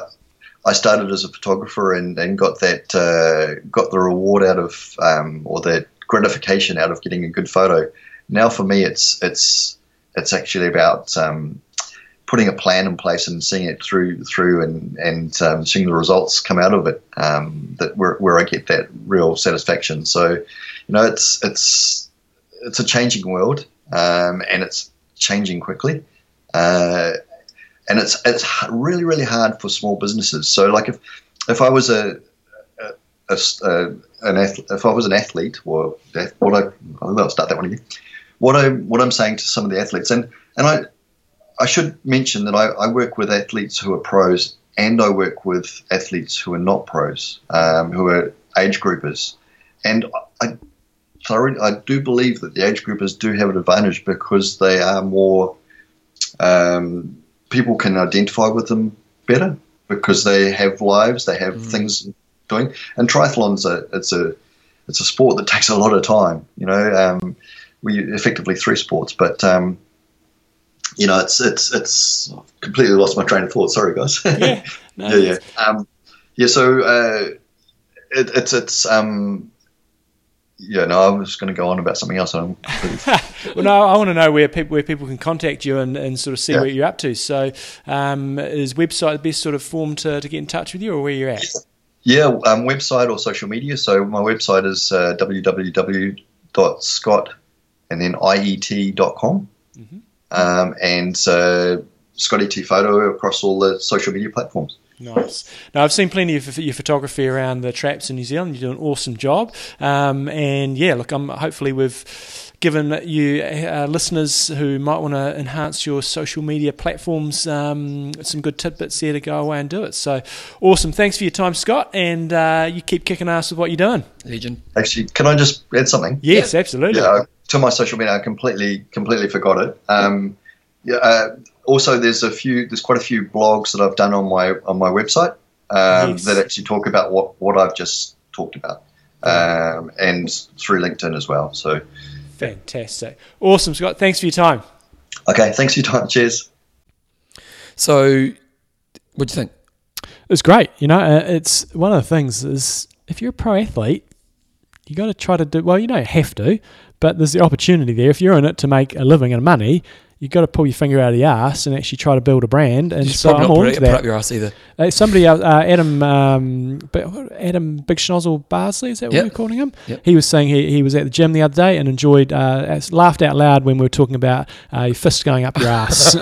I started as a photographer and, and got that uh, got the reward out of um, or the gratification out of getting a good photo. Now for me, it's it's it's actually about um, putting a plan in place and seeing it through through and, and um, seeing the results come out of it, um, that where, where I get that real satisfaction. So, you know, it's it's it's a changing world, um, and it's changing quickly. Uh, and it's it's really, really hard for small businesses. So, like, if if I was a, a, a, a an athlete, if I was an athlete, or what I I'll start that one again. What I what I'm saying to some of the athletes, and and I. I should mention that I, I work with athletes who are pros, and I work with athletes who are not pros, um, who are age groupers. And I, I do believe that the age groupers do have an advantage because they are more um, – people can identify with them better because they have lives, they have mm. things doing. And triathlon's a it's a it's a sport that takes a lot of time, you know, um, we effectively three sports, but um, – you know, it's it's it's I've completely lost my train of thought. Sorry, guys. Yeah, no, yeah, yeah. Um, yeah. So uh, it, it's it's um, yeah. No, I was going to go on about something else. I'm pretty... Well, no, I want to know where people where people can contact you and, and sort of see yeah. what you're up to. So, um, is website the best sort of form to, to get in touch with you, or where you're at? Yeah, um, website or social media. So my website is uh, www.scott and then iet.com. Mm-hmm. Um, and uh, Scotty T Photo across all the social media platforms. Nice. Now, I've seen plenty of your photography around the traps in New Zealand. You do an awesome job. Um, and yeah, look, I'm, hopefully we've given you uh, listeners who might want to enhance your social media platforms um, some good tidbits there to go away and do it. So awesome. Thanks for your time, Scott. And uh, you keep kicking ass with what you're doing. Legend. Actually, can I just add something? Yes, yeah. Absolutely. Yeah. To my social media, I completely, completely forgot it. Um, yeah, uh, also, there's a few, there's quite a few blogs that I've done on my on my website um, yes. that actually talk about what, what I've just talked about, um, and through LinkedIn as well. So, fantastic, awesome, Scott. Thanks for your time. Okay, thanks for your time. Cheers. So, what do you think? It's great. You know, uh, it's one of the things is if you're a pro athlete, you got to try to do well. You don't have to. But there's the opportunity there. If you're in it to make a living and money, you've got to pull your finger out of the ass and actually try to build a brand. And so I'm all into that. Put up your ass either. Uh, somebody, else, uh, Adam, um, Adam Big Schnozzle Barsley, is that what yep. we're calling him? Yep. He was saying he, he was at the gym the other day and enjoyed, uh, laughed out loud when we were talking about uh, your fist going up your ass.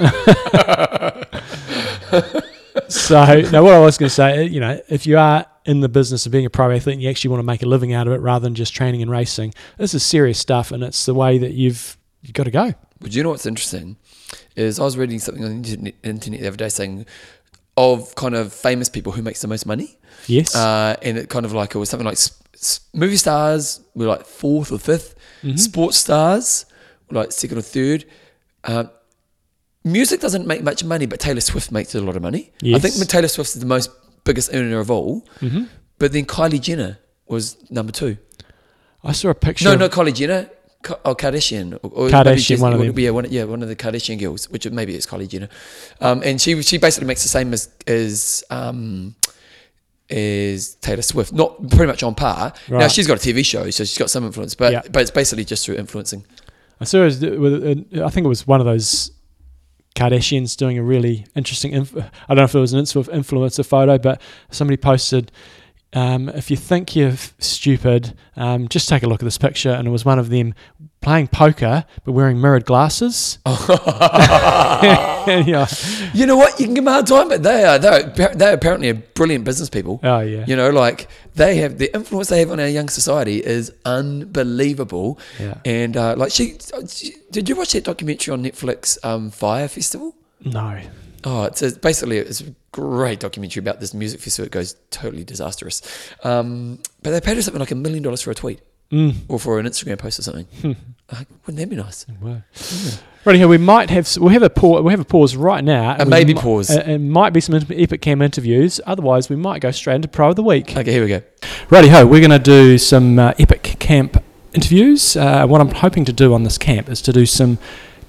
So, now what I was going to say, you know, if you are in the business of being a pro athlete and you actually want to make a living out of it rather than just training and racing, this is serious stuff, and it's the way that you've you've got to go. But you know what's interesting is I was reading something on the internet the other day saying of kind of famous people who makes the most money. Yes. Uh, and it kind of like it was something like movie stars were like fourth or fifth, mm-hmm. sports stars were like second or third. Uh, music doesn't make much money, but Taylor Swift makes a lot of money. Yes. I think Taylor Swift's the most biggest earner of all, mm-hmm. but then Kylie Jenner was number two. I saw a picture. No, no, Kylie Jenner, oh Kardashian, or, or Kardashian, just, one of them. Yeah, one, yeah, one of the Kardashian girls, which maybe it's Kylie Jenner, um, and she she basically makes the same as as um, as Taylor Swift, not pretty much on par. Right. Now she's got a T V show, so she's got some influence, but yeah. but it's basically just through influencing. I saw. It was, I think it was one of those. Kardashian's doing a really interesting, inf- I don't know if it was an influencer photo, but somebody posted Um, if you think you're f- stupid, um, just take a look at this picture. And it was one of them playing poker, but wearing mirrored glasses. And, you, know, you know what? You can give them a hard time, but they are they apparently are brilliant business people. Oh yeah. You know, like they have the influence they have on our young society is unbelievable. Yeah. And uh, like she, she, did you watch that documentary on Netflix, um, Fire Festival? No. Oh, it's a, basically it's a great documentary about this music festival. It goes totally disastrous, um, but they paid her something like a million dollars for a tweet mm. or for an Instagram post or something. Hmm. Uh, wouldn't that be nice? Wow. Yeah. Right here, we might have we'll have a pause. We'll have a pause right now. A maybe mi- pause. Uh, it might be some Epic Camp interviews. Otherwise, we might go straight into Pro of the Week. Okay, here we go. Righty ho, we're going to do some uh, Epic Camp interviews. Uh, what I'm hoping to do on this camp is to do some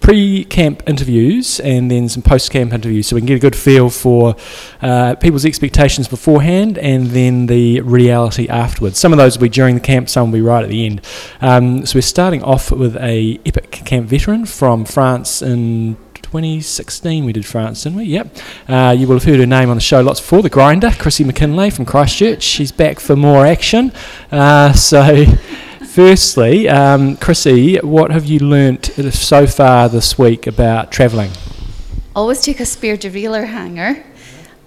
pre-camp interviews and then some post-camp interviews, so we can get a good feel for uh, people's expectations beforehand and then the reality afterwards. Some of those will be during the camp, some will be right at the end. Um, so we're starting off with a Epic Camp veteran from France in twenty sixteen. We did France, didn't we? Yep. Uh, you will have heard her name on the show lots before, the Grinder, Chrissy McKinlay from Christchurch. She's back for more action. Uh, so... Firstly, um, Chrissy, what have you learnt so far this week about travelling? Always take a spare derailleur hanger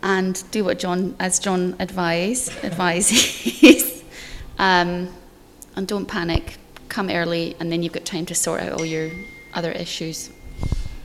and do what John, as John advise, advises, um, and don't panic. Come early, and then you've got time to sort out all your other issues.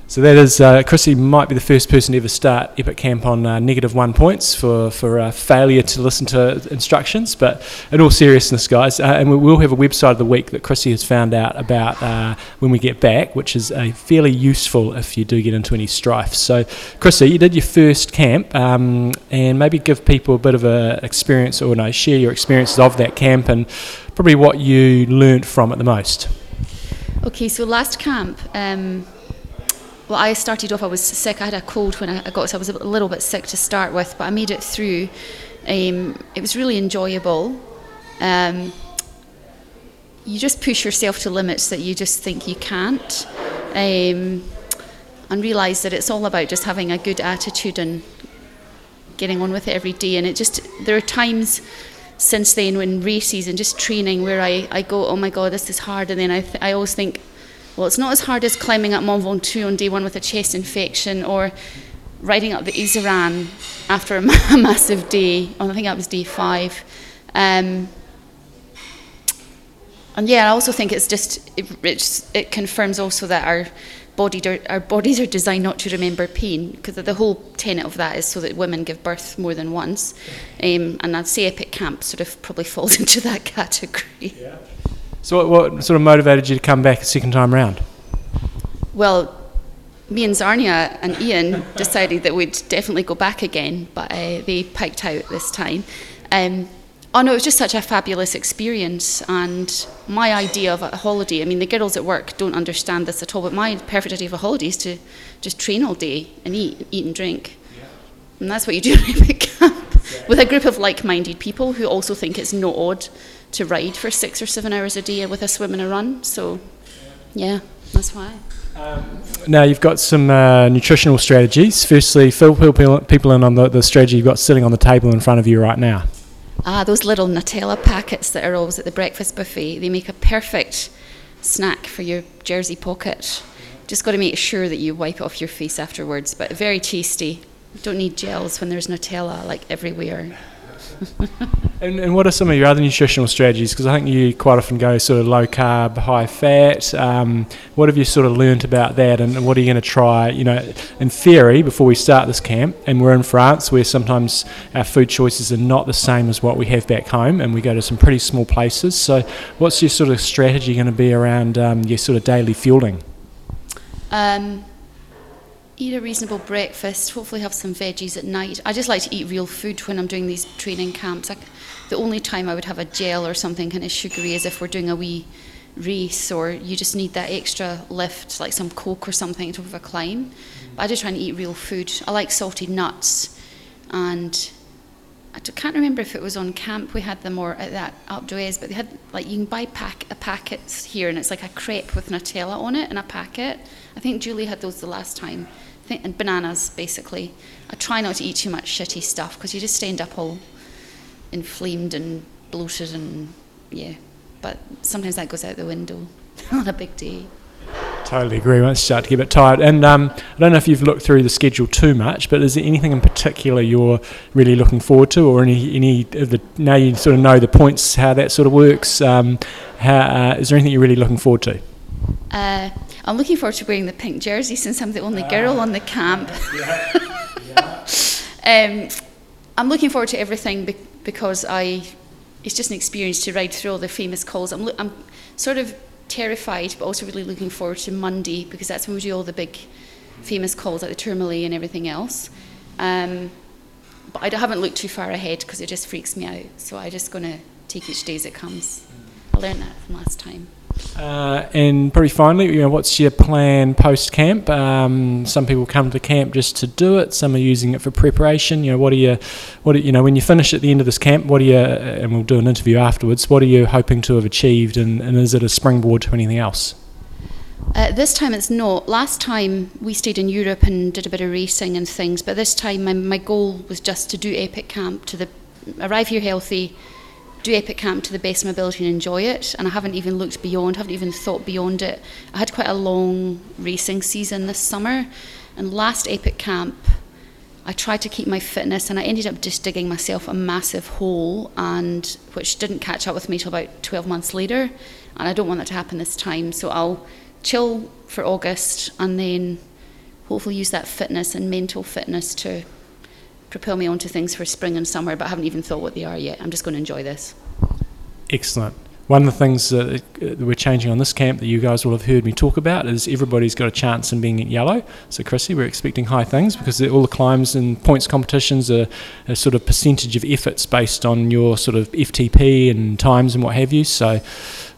So that is, uh, Chrissy might be the first person to ever start Epic Camp on uh, negative one points for, for uh, failure to listen to instructions. But in all seriousness, guys, uh, and we will have a website of the week that Chrissy has found out about uh, when we get back, which is uh, fairly useful if you do get into any strife. So, Chrissy, you did your first camp, um, and maybe give people a bit of a experience, or no, share your experiences of that camp and probably what you learnt from it the most. Okay, so last camp... Um Well, I started off, I was sick. I had a cold when I got, so I was a little bit sick to start with, but I made it through. Um, it was really enjoyable. Um, you just push yourself to limits that you just think you can't, um, and realise that it's all about just having a good attitude and getting on with it every day. And it just, there are times since then when races and just training where I, I go, oh my God, this is hard. And then I, th- I always think, well, it's not as hard as climbing up Mont Ventoux on day one with a chest infection, or riding up the Iseran after a, ma- a massive day. Oh, I think that was day five. Um, and yeah, I also think it's just it, it, it confirms also that our body do- our bodies are designed not to remember pain, because the whole tenet of that is so that women give birth more than once. Um, and I'd say Epic Camp sort of probably falls into that category. Yeah. So what, what sort of motivated you to come back a second time round? Well, me and Zarnia and Ian decided that we'd definitely go back again, but uh, they piked out this time. Um, oh no, it was just such a fabulous experience, and my idea of a holiday, I mean, the girls at work don't understand this at all, but my perfect idea of a holiday is to just train all day and eat, eat and drink. Yeah. And that's what you do in Epic Camp, with a group of like-minded people who also think it's not odd to ride for six or seven hours a day with a swim and a run. So yeah, that's why. Um, now you've got some uh, nutritional strategies. Firstly, fill people in on the, the strategy you've got sitting on the table in front of you right now. Ah, those little Nutella packets that are always at the breakfast buffet, they make a perfect snack for your jersey pocket. Just got to make sure that you wipe it off your face afterwards, but very tasty. You don't need gels when there's Nutella like everywhere. and, and what are some of your other nutritional strategies? Because I think you quite often go sort of low carb, high fat. Um, what have you sort of learnt about that, and what are you going to try? You know, in theory, before we start this camp, and we're in France, where sometimes our food choices are not the same as what we have back home, and we go to some pretty small places. So, what's your sort of strategy going to be around um, your sort of daily fueling? Um. Eat a reasonable breakfast, hopefully have some veggies at night. I just like to eat real food when I'm doing these training camps. I, the only time I would have a gel or something kind of sugary is if we're doing a wee race, or you just need that extra lift, like some Coke or something to have a climb. But I just try and eat real food. I like salted nuts, and I can't remember if it was on camp we had them or at that up Duez, but they had, like, you can buy pack a packets here, and it's like a crepe with Nutella on it and a packet. I think Julie had those the last time. I think, and bananas, basically. I try not to eat too much shitty stuff, because you just end up all inflamed and bloated and yeah, but sometimes that goes out the window on a big day. Totally agree. Once you start to get a bit tired, and um, I don't know if you've looked through the schedule too much, but is there anything in particular you're really looking forward to, or any any of the now you sort of know the points, how that sort of works? Um, how, uh, is there anything you're really looking forward to? Uh, I'm looking forward to wearing the pink jersey since I'm the only uh, girl on the camp. Yeah, yeah. um, I'm looking forward to everything be- because I it's just an experience to ride through all the famous cols. I'm lo- I'm sort of. terrified, but also really looking forward to Monday because that's when we do all the big famous calls like the Tourmalet and everything else. Um, but I haven't looked too far ahead because it just freaks me out. So I'm just going to take each day as it comes. I learned that from last time. Uh, and probably finally, you know, what's your plan post camp? Um, some people come to camp just to do it. Some are using it for preparation. You know, what are you, what are, you know, when you finish at the end of this camp, what are you? And we'll do an interview afterwards. What are you hoping to have achieved? And, and is it a springboard to anything else? Uh, this time it's not. Last time we stayed in Europe and did a bit of racing and things. But this time, my, my goal was just to do Epic Camp, to the arrive here healthy. Do Epic Camp to the best of my ability and enjoy it, and I haven't even looked beyond, haven't even thought beyond it. I had quite a long racing season this summer, and last Epic Camp I tried to keep my fitness and I ended up just digging myself a massive hole, and which didn't catch up with me till about twelve months later, and I don't want that to happen this time. So I'll chill for August and then hopefully use that fitness and mental fitness to propel me onto things for spring and summer, but I haven't even thought what they are yet. I'm just going to enjoy this. Excellent. One of the things that we're changing on this camp that you guys will have heard me talk about is everybody's got a chance in being at yellow. So, Chrissy, we're expecting high things because all the climbs and points competitions are a sort of percentage of efforts based on your sort of F T P and times and what have you. So,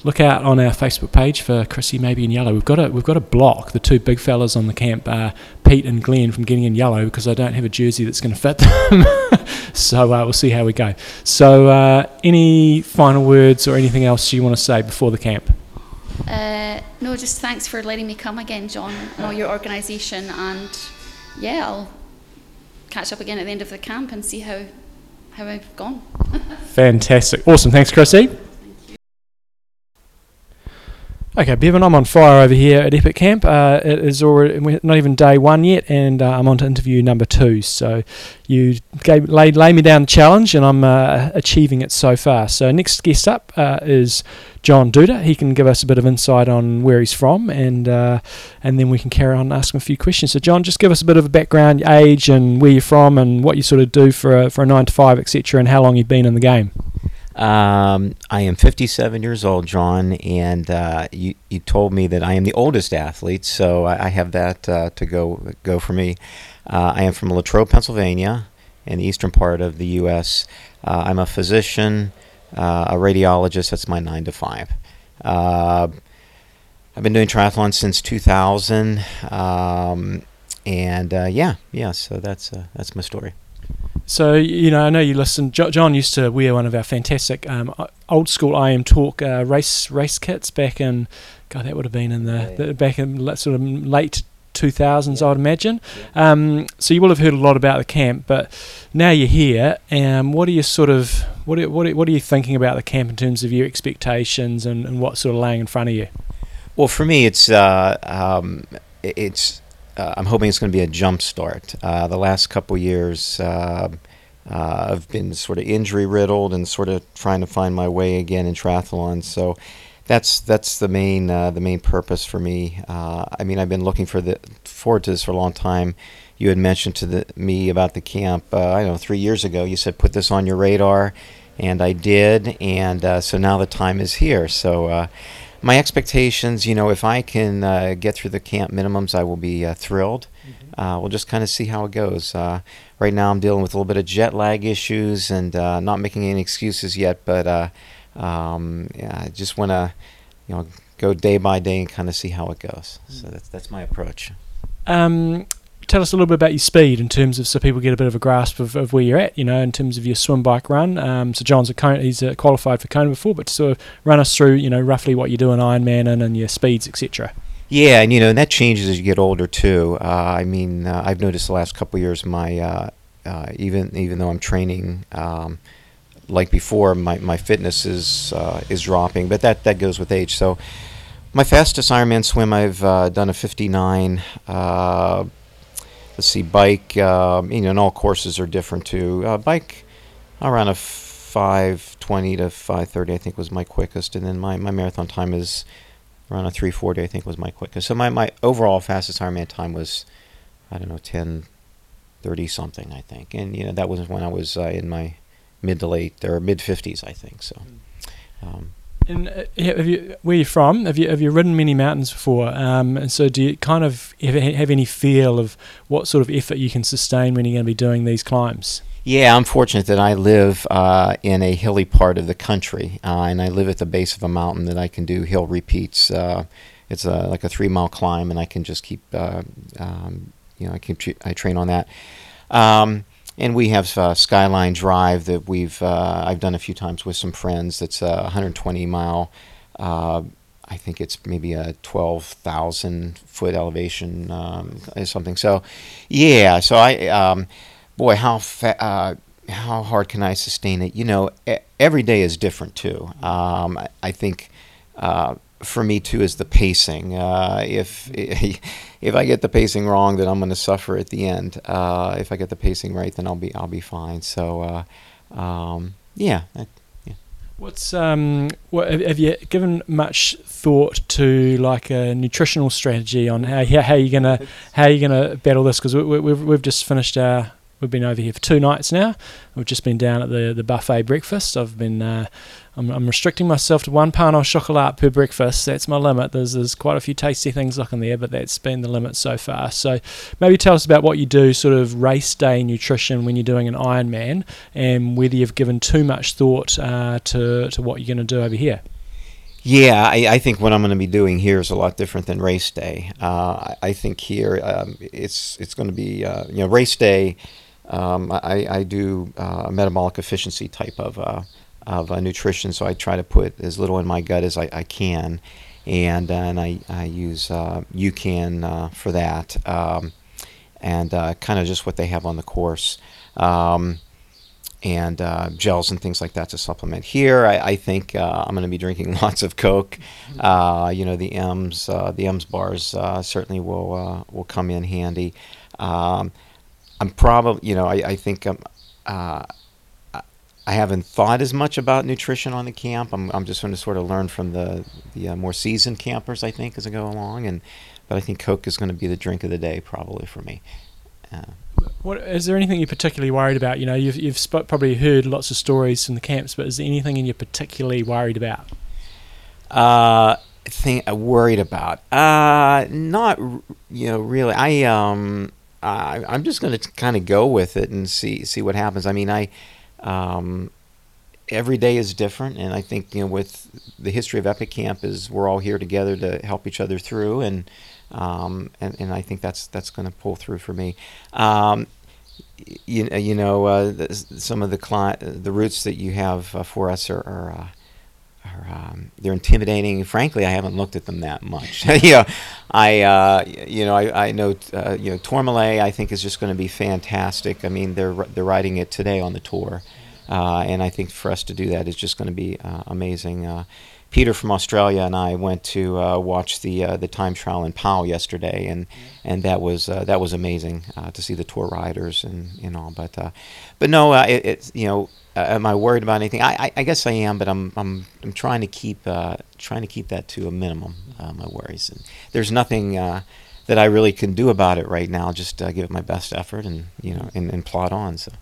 look out on our Facebook page for Chrissy maybe in yellow. We've got to, we've got to block the two big fellas on the camp, uh, Pete and Glenn, from getting in yellow because I don't have a jersey that's going to fit them. So uh, we'll see how we go. So uh, any final words or anything else you want to say before the camp? Uh, no, just thanks for letting me come again, John, and all your organisation. And yeah, I'll catch up again at the end of the camp and see how, how I've gone. Fantastic. Awesome. Thanks, Chrissy. Okay, Bevan, I'm on fire over here at Epic Camp. Uh, it is already we're not even day one yet, and uh, I'm on to interview number two. So you gave, laid, laid me down the challenge, and I'm uh, achieving it so far. So next guest up uh, is John Duda. He can give us a bit of insight on where he's from, and uh, and then we can carry on and ask him a few questions. So John, just give us a bit of a background, your age, and where you're from, and what you sort of do for a, for a nine to five, et cetera, and how long you've been in the game. Um, I am fifty-seven years old, John, and uh, you, you told me that I am the oldest athlete, so I, I have that uh, to go go for me. Uh, I am from Latrobe, Pennsylvania, in the eastern part of the U S Uh, I'm a physician, uh, a radiologist. That's my nine to five. Uh, I've been doing triathlon since two thousand, um, and uh, yeah, yeah. So that's uh, that's my story. So, you know, I know you listen. John used to wear one of our fantastic um, old school I Am Talk uh, race race kits back in, God, that would have been in the, the back in sort of late two thousands, yeah. I would imagine. Yeah. Um, so you will have heard a lot about the camp, but now you're here. And um, what are you sort of what are, what are, what are you thinking about the camp in terms of your expectations and, and what's sort of laying in front of you? Well, for me, it's uh, um, it's. Uh, I'm hoping it's going to be a jump start. Uh, the last couple years, uh, uh, I've been sort of injury riddled and sort of trying to find my way again in triathlon. So that's that's the main uh, the main purpose for me. Uh, I mean, I've been looking for the forward to this for a long time. You had mentioned to the, me about the camp. Uh, I don't know, three years ago, you said put this on your radar, and I did. And uh, so now the time is here. So. Uh, My expectations, you know, if I can uh, get through the camp minimums, I will be uh, thrilled. Mm-hmm. Uh, we'll just kind of see how it goes. Uh, right now I'm dealing with a little bit of jet lag issues and uh, not making any excuses yet, but uh, um, yeah, I just want to, you know, go day by day and kind of see how it goes. Mm-hmm. So that's, that's my approach. Um, tell us a little bit about your speed in terms of so people get a bit of a grasp of, of where you're at, you know, in terms of your swim, bike, run. Um, so John's a Kona, he's uh, qualified for Kona before, but sort of run us through, you know, roughly what you do in Ironman and, and your speeds, et cetera. Yeah, and you know, and that changes as you get older too. Uh, I mean, uh, I've noticed the last couple of years, my uh, uh, even even though I'm training um, like before, my, my fitness is uh, is dropping, but that, that goes with age. So my fastest Ironman swim, I've uh, done a fifty-nine. Uh, let's see, bike, uh, you know, and all courses are different too. Uh, bike around a five twenty to five thirty, I think, was my quickest, and then my, my marathon time is around a three forty, I think, was my quickest. So my, my overall fastest Ironman time was, I don't know, ten thirty something, I think. And, you know, that was when I was uh, in my mid to late, or mid fifties, I think, so. Um, and uh, have you, where you're from, have you have you ridden many mountains before? Um, and so do you kind of have any feel of what sort of effort you can sustain when you're going to be doing these climbs? Yeah, I'm fortunate that I live uh, in a hilly part of the country, uh, and I live at the base of a mountain that I can do hill repeats. Uh, it's a, like a three-mile climb, and I can just keep, uh, um, you know, I can tra- I train on that. Um, and we have uh, Skyline Drive that we've uh, I've done a few times with some friends. That's a one hundred twenty mile. Uh, I think it's maybe a twelve thousand foot elevation, um, or something. So, yeah. So I. Um, Boy, how fa- uh, how hard can I sustain it? You know, e- every day is different too. Um, I, I think uh, for me too is the pacing. Uh, if if I get the pacing wrong, then I'm going to suffer at the end. Uh, if I get the pacing right, then I'll be I'll be fine. So uh, um, yeah. I, yeah. What's um what have you given much thought to, like, a nutritional strategy on how how you gonna how you gonna battle this? Because we, we, we've we've just finished our. We've been over here for two nights now. We've just been down at the, the buffet breakfast. I've been, uh, I'm, I'm restricting myself to one pan au chocolat per breakfast. That's my limit. There's there's quite a few tasty things looking there, but that's been the limit so far. So maybe tell us about what you do, sort of race day nutrition when you're doing an Ironman, and whether you've given too much thought uh, to, to what you're going to do over here. Yeah, I, I think what I'm going to be doing here is a lot different than race day. Uh, I, I think here um, it's it's going to be, uh, you know, race day. Um, I, I do uh, a metabolic efficiency type of uh, of uh, nutrition, so I try to put as little in my gut as I, I can, and uh, and I I use uh, UCAN uh, for that, um, and uh, kind of just what they have on the course, um, and uh, gels and things like that to supplement. Here, I, I think uh, I'm going to be drinking lots of Coke. Uh, you know, the M's uh, the M's bars uh, certainly will uh, will come in handy. Um, I'm probably, you know, I, I think I'm, uh, I haven't thought as much about nutrition on the camp. I'm, I'm just going to sort of learn from the, the uh, more seasoned campers, I think, as I go along. And but I think Coke is going to be the drink of the day probably for me. Uh, what is there anything you're particularly worried about? You know, you've you've sp- probably heard lots of stories from the camps, but is there anything you're particularly worried about? Uh, thing uh, worried about? Uh, not you know really. I um. Uh, I'm just going to kind of go with it and see see what happens. I mean, I um, every day is different, and I think, you know, with the history of Epic Camp is we're all here together to help each other through, and um, and, and I think that's that's going to pull through for me. Um, you you know, uh, some of the client the routes that you have uh, for us are. are uh, Are, um, they're intimidating. Frankly, I haven't looked at them that much. you know, I, uh, you know, I, I know, uh, you know, Tourmalet, I think, is just going to be fantastic. I mean, they're they're riding it today on the tour, uh, and I think for us to do that is just going to be uh, amazing. Uh, Peter from Australia and I went to uh, watch the uh, the time trial in Powell yesterday, and and that was uh, that was amazing uh, to see the tour riders and, and all. But uh, but no, uh, it, it's you know. Uh, am I worried about anything? I, I, I guess I am, but I'm I'm I'm trying to keep uh, trying to keep that to a minimum. Uh, my worries. And there's nothing uh, that I really can do about it right now. Just uh, give it my best effort, and you know, and, and plod on. So.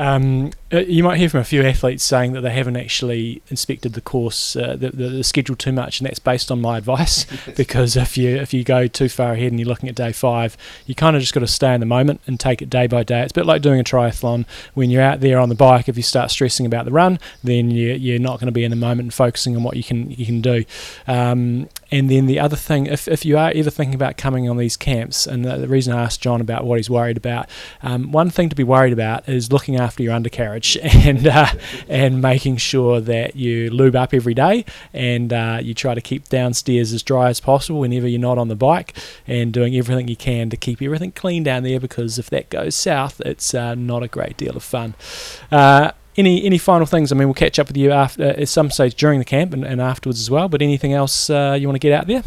Um, you might hear from a few athletes saying that they haven't actually inspected the course, uh, the, the, the schedule too much, and that's based on my advice. Because if you if you go too far ahead and you're looking at day five, you kind of just got to stay in the moment and take it day by day. It's a bit like doing a triathlon. When you're out there on the bike, if you start stressing about the run, then you, you're not going to be in the moment and focusing on what you can you can do. Um, and then the other thing, if, if you are ever thinking about coming on these camps, and the, the reason I asked John about what he's worried about, um, one thing to be worried about is looking after after your undercarriage and uh, and making sure that you lube up every day, and uh, you try to keep downstairs as dry as possible whenever you're not on the bike, and doing everything you can to keep everything clean down there, because if that goes south, it's uh, not a great deal of fun. Uh, any any final things? I mean, we'll catch up with you after at some stage during the camp and, and afterwards as well, but anything else uh, you want to get out there?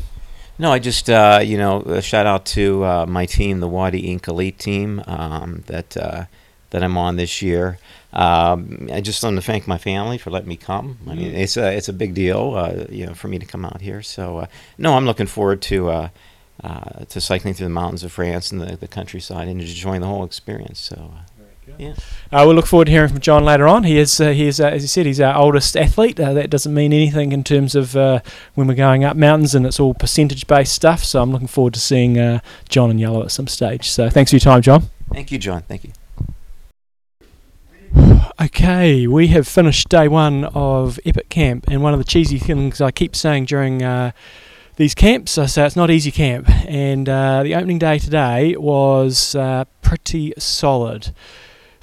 No, I just, uh, you know, a shout out to uh, my team, the Wadi Inc Elite team um, that uh, that I'm on this year. Um, I just want to thank my family for letting me come. I mean, it's a, it's a big deal, uh, you know, for me to come out here. So, uh, no, I'm looking forward to uh, uh, to cycling through the mountains of France and the, the countryside and enjoying the whole experience. So. Yeah. Uh, we'll look forward to hearing from John later on. He is, uh, he is, uh, as you said, he's our oldest athlete. Uh, that doesn't mean anything in terms of uh, when we're going up mountains, and it's all percentage-based stuff. So I'm looking forward to seeing uh, John in yellow at some stage. So thanks for your time, John. Thank you, John. Thank you. Okay, we have finished day one of Epic Camp, and one of the cheesy things I keep saying during uh, these camps, I say it's not easy camp. And uh, the opening day today was uh, pretty solid.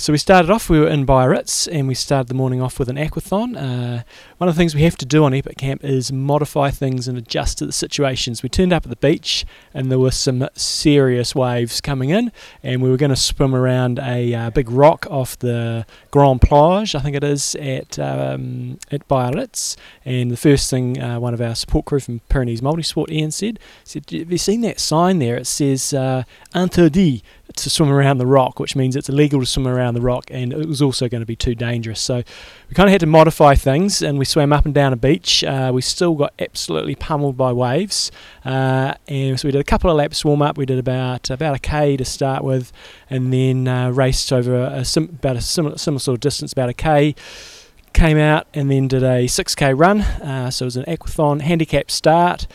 So we started off, we were in Biarritz, and we started the morning off with an aquathon. Uh, one of the things we have to do on Epic Camp is modify things and adjust to the situations. We turned up at the beach, and there were some serious waves coming in, and we were going to swim around a uh, big rock off the Grand Plage, I think it is, at um, at Biarritz. And the first thing uh, one of our support crew from Pyrenees Multisport, Ian, said, said, have you seen that sign there? It says, uh, interdit to swim around the rock, which means it's illegal to swim around the rock, and it was also going to be too dangerous. So we kind of had to modify things, and we swam up and down a beach. Uh, we still got absolutely pummeled by waves, uh, and so we did a couple of laps warm up. We did about about a K to start with, and then uh, raced over a, a sim- about a similar, similar sort of distance, about a K. Came out and then did a six K run. Uh, so it was an aquathon handicap start.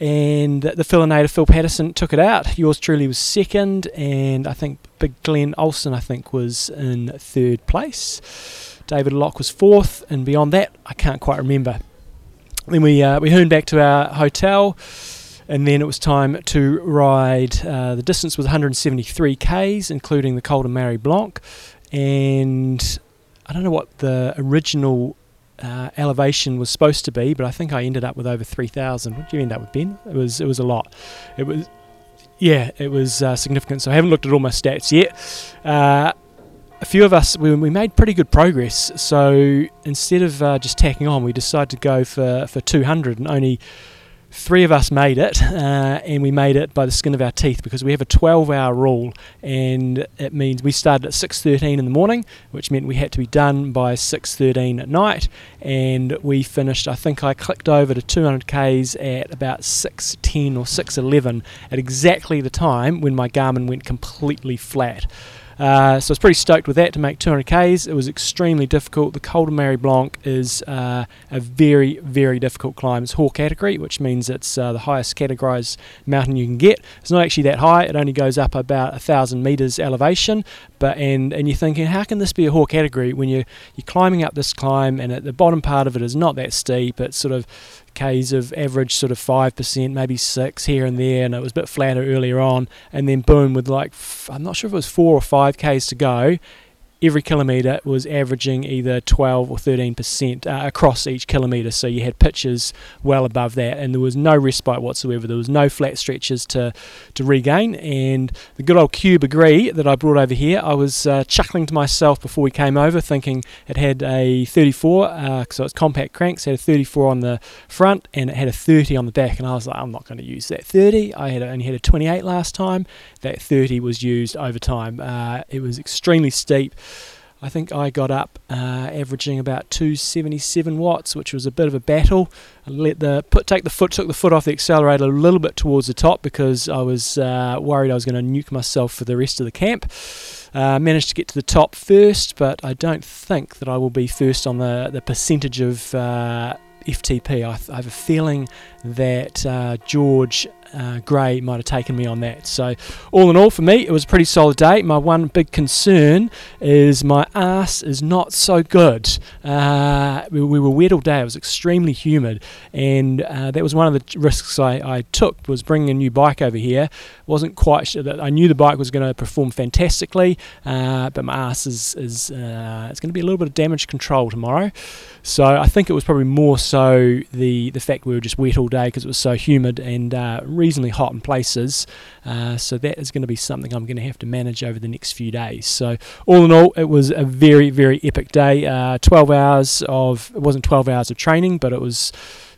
And the Philinator, Phil Patterson, took it out. Yours truly was second, and I think Big Glenn Olsen, I think, was in third place. David Locke was fourth, and beyond that, I can't quite remember. Then we uh, we hooned back to our hotel, and then it was time to ride. Uh, the distance was one hundred seventy-three Ks, including the Col de Marie-Blanque, and I don't know what the original Uh, elevation was supposed to be, but I think I ended up with over three thousand. What did you end up with, Ben? It was it was a lot. It was, yeah, it was uh, significant. So I haven't looked at all my stats yet. Uh, a few of us, we, we made pretty good progress. So instead of uh, just tacking on, we decided to go for, for two hundred, and only three of us made it, uh, and we made it by the skin of our teeth because we have a twelve-hour rule, and it means we started at six thirteen in the morning, which meant we had to be done by six thirteen at night, and we finished, I think I clicked over to two hundred Ks at about six ten or six eleven at exactly the time when my Garmin went completely flat. Uh, so I was pretty stoked with that to make two hundred Ks. It was extremely difficult. The Col de Marie-Blanque is uh, a very, very difficult climb. It's Hors category, which means it's uh, the highest categorised mountain you can get. It's not actually that high. It only goes up about one thousand metres elevation. But and, and you're thinking, how can this be a Hors category when you're, you're climbing up this climb, and at the bottom part of it is not that steep. It's sort of Ks of average sort of five percent, maybe six here and there, and it was a bit flatter earlier on, and then boom, with like, f- I'm not sure if it was four or five Ks to go, every kilometre was averaging either twelve or thirteen percent uh, across each kilometre, so you had pitches well above that, and there was no respite whatsoever. There was no flat stretches to, to regain, and the good old Cube Agree that I brought over here, I was uh, chuckling to myself before we came over, thinking it had a thirty-four, uh, so it's compact cranks, had a thirty-four on the front, and it had a thirty on the back, and I was like, I'm not going to use that thirty. I had a, only had a twenty-eight last time. That thirty was used over time. Uh, it was extremely steep. I think I got up uh, averaging about two hundred seventy-seven watts, which was a bit of a battle. I let the put take the foot took the foot off the accelerator a little bit towards the top because I was uh, worried I was going to nuke myself for the rest of the camp. Uh, managed to get to the top first, but I don't think that I will be first on the the percentage of uh, F T P. I, th- I have a feeling that uh, George Uh, Gray might have taken me on that. So all in all, for me, it was a pretty solid day. My one big concern is my ass is not so good. Uh, we, we were wet all day. It was extremely humid, and uh, that was one of the risks I, I took, was bringing a new bike over here. Wasn't quite sure that I knew the bike was going to perform fantastically, uh, but my ass is, is uh, it's going to be a little bit of damage control tomorrow. So I think it was probably more so the, the fact we were just wet all day because it was so humid and uh, reasonably hot in places. Uh, so that is going to be something I'm going to have to manage over the next few days. So all in all, it was a very, very epic day. Uh, twelve hours of, it wasn't twelve hours of training, but it was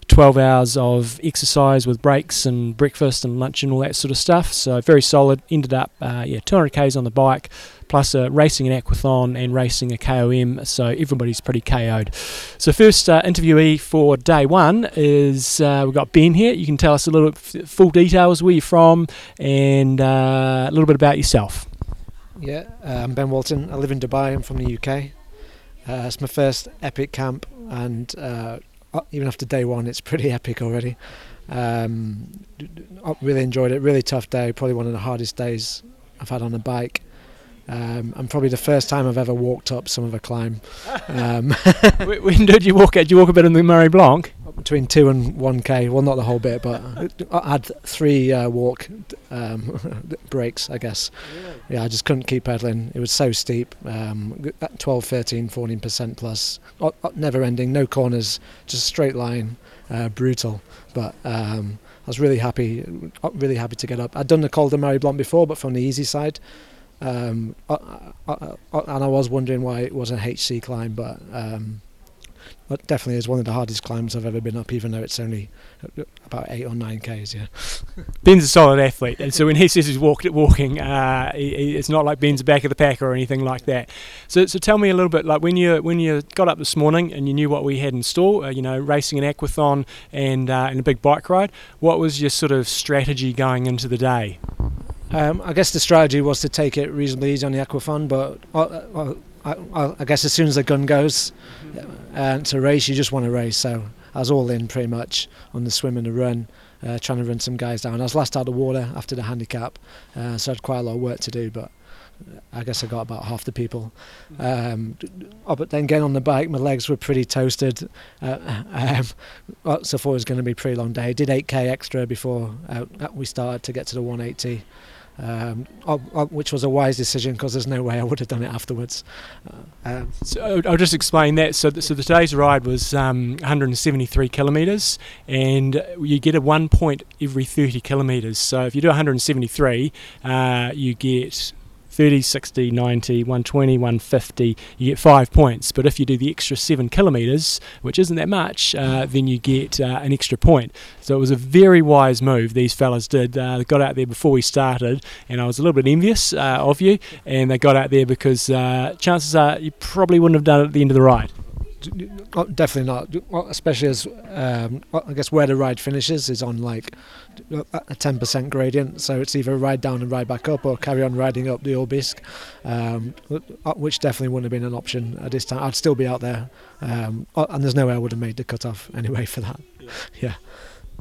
twelve hours of exercise with breaks and breakfast and lunch and all that sort of stuff. So very solid. Ended up uh, yeah, two hundred kays on the bike, plus a racing an aquathon and racing a K O M. So everybody's pretty K O'd. So first uh, interviewee for day one is uh, we've got Ben here. You can tell us a little f- full details, where you're from, and uh, a little bit about yourself. Yeah, uh, I'm Ben Walton. I live in Dubai. I'm from the U K. Uh, it's my first Epic Camp, and uh, even after day one, it's pretty epic already. Um, I really enjoyed it. Really tough day. Probably one of the hardest days I've had on a bike. Um, and probably the first time I've ever walked up some of a climb. Um, when did you walk? Did you walk a bit in the Marie Blanc? Between two and one k. Well, not the whole bit, but I had three uh, walk um, breaks, I guess. Really? Yeah, I just couldn't keep pedaling. It was so steep. Um, twelve, thirteen, fourteen percent plus, never ending, no corners, just a straight line, uh, brutal. But um, I was really happy, really happy to get up. I'd done the Col de Marie-Blanque before, but from the easy side. Um, I, I, I, and I was wondering why it was an H C climb, but um, it definitely is one of the hardest climbs I've ever been up, even though it's only about eight or nine k's. Yeah, Ben's a solid athlete, and so when he says he's walked at walking, uh, he, it's not like Ben's back of the pack or anything like that. So, so tell me a little bit, like when you when you got up this morning and you knew what we had in store, uh, you know, racing an aquathon and uh, and a big bike ride. What was your sort of strategy going into the day? Um, I guess the strategy was to take it reasonably easy on the aquathon, but I, I, I guess as soon as the gun goes uh, to race, you just want to race. So I was all in pretty much on the swim and the run, uh, trying to run some guys down. I was last out of the water after the handicap, uh, so I had quite a lot of work to do, but I guess I got about half the people. Um, oh, but then getting on the bike, my legs were pretty toasted. Uh, um, so I thought it was going to be a pretty long day. I did eight k extra before uh, we started to get to the one eighty. Um, which was a wise decision because there's no way I would have done it afterwards. Um, so I'll just explain that. So, the, so the today's ride was um, one hundred seventy-three kilometres, and you get a one point every thirty kilometres. So if you do one hundred seventy-three, uh, you get thirty, sixty, ninety, one twenty, one fifty, you get five points. But if you do the extra seven kilometres, which isn't that much, uh, then you get uh, an extra point. So it was a very wise move these fellas did. Uh, they got out there before we started, and I was a little bit envious uh, of you, and they got out there because uh, chances are you probably wouldn't have done it at the end of the ride. Definitely not, especially as um, I guess where the ride finishes is on like a ten percent gradient, so it's either ride down and ride back up or carry on riding up the Orbisk, um, which definitely wouldn't have been an option at this time. I'd still be out there, um, and there's no way I would have made the cutoff anyway for that. Yeah.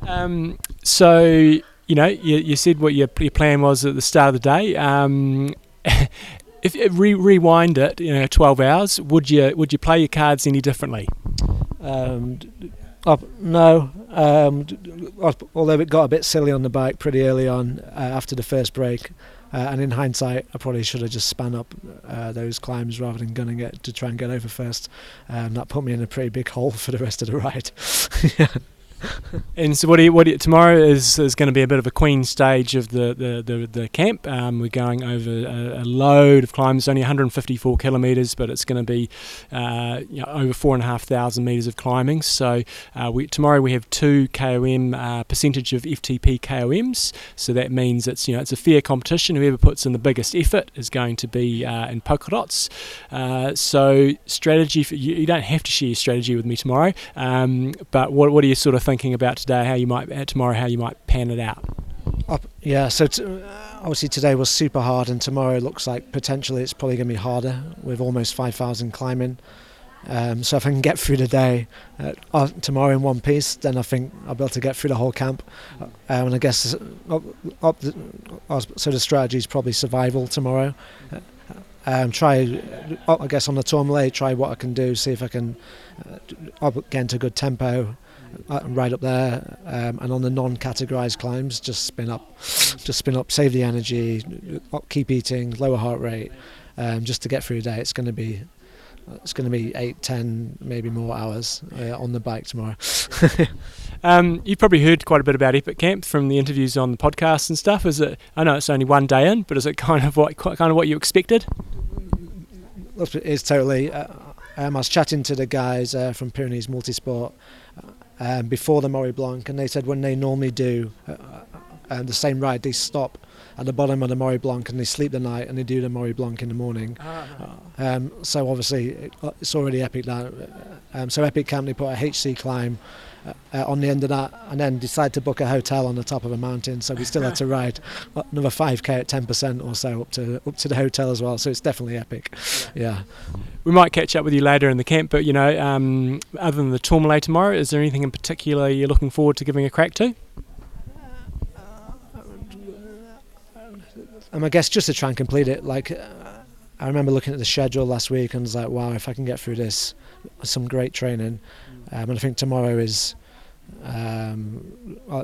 Um, so, you know, you, you said what your, your plan was at the start of the day. Um, If you re- rewind it, you know, twelve hours, would you would you play your cards any differently? Um, oh, no, um, although it got a bit silly on the bike pretty early on uh, after the first break, uh, and in hindsight, I probably should have just span up uh, those climbs rather than gunning it to try and get over first, and um, that put me in a pretty big hole for the rest of the ride. Yeah. And so what do you, what do you, tomorrow is, is going to be a bit of a queen stage of the, the, the, the camp. Um, we're going over a, a load of climbs. It's only one hundred fifty-four kilometres, but it's going to be uh, you know, over four thousand five hundred metres of climbing. So uh, we, tomorrow we have two K O M uh, percentage of F T P K O Ms. So that means it's, you know, it's a fair competition. Whoever puts in the biggest effort is going to be uh, in polka dots. Uh, so strategy, for, you, you don't have to share your strategy with me tomorrow, um, but what, what are you sort of thinking about today, how you might tomorrow, how you might pan it out? Yeah, so t- obviously today was super hard, and tomorrow looks like potentially it's probably going to be harder with almost five thousand climbing. Um, so if I can get through the day uh, tomorrow in one piece, then I think I'll be able to get through the whole camp. Um, and I guess uh, uh, uh, so. The strategy is probably survival tomorrow. Uh, Um, try, uh, I guess on the Tourmalet, try what I can do, see if I can uh, get into a good tempo uh, and ride up there, um, and on the non-categorised climbs, just spin up, just spin up, save the energy, keep eating, lower heart rate, um, just to get through the day. It's going to be It's going to be eight, ten, maybe more hours uh, on the bike tomorrow. Um, you've probably heard quite a bit about Epic Camp from the interviews on the podcast and stuff. Is it? I know it's only one day in, but is it kind of what kind of what you expected? It is totally. Uh, um, I was chatting to the guys uh, from Pyrenees Multisport um, before the Marie Blanc, and they said when they normally do uh, uh, the same ride, they stop at the bottom of the Marie Blanc and they sleep the night and they do the Marie Blanc in the morning. Ah. Um, so obviously it, it's already epic now. Um, so Epic Camp, they put a H C climb uh, uh, on the end of that and then decide to book a hotel on the top of a mountain. So we still had to ride another five K at ten percent or so up to up to the hotel as well. So it's definitely epic. Yeah. yeah. We might catch up with you later in the camp, but you know, um, other than the Tourmalet tomorrow, is there anything in particular you're looking forward to giving a crack to? Um, I guess just to try and complete it. Like, uh, I remember looking at the schedule last week and was like, wow, if I can get through this, some great training. Um, and I think tomorrow is, um, uh,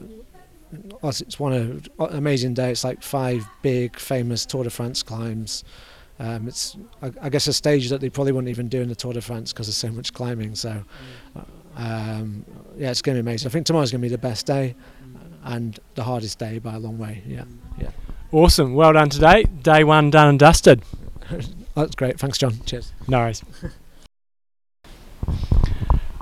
it's one of uh, amazing day. It's like five big famous Tour de France climbs. Um, it's, I, I guess, a stage that they probably wouldn't even do in the Tour de France because there's so much climbing. So, um, yeah, it's going to be amazing. I think tomorrow's going to be the best day and the hardest day by a long way. Yeah, yeah. Awesome. Well done today. Day one done and dusted. That's great. Thanks, John. Cheers. No worries.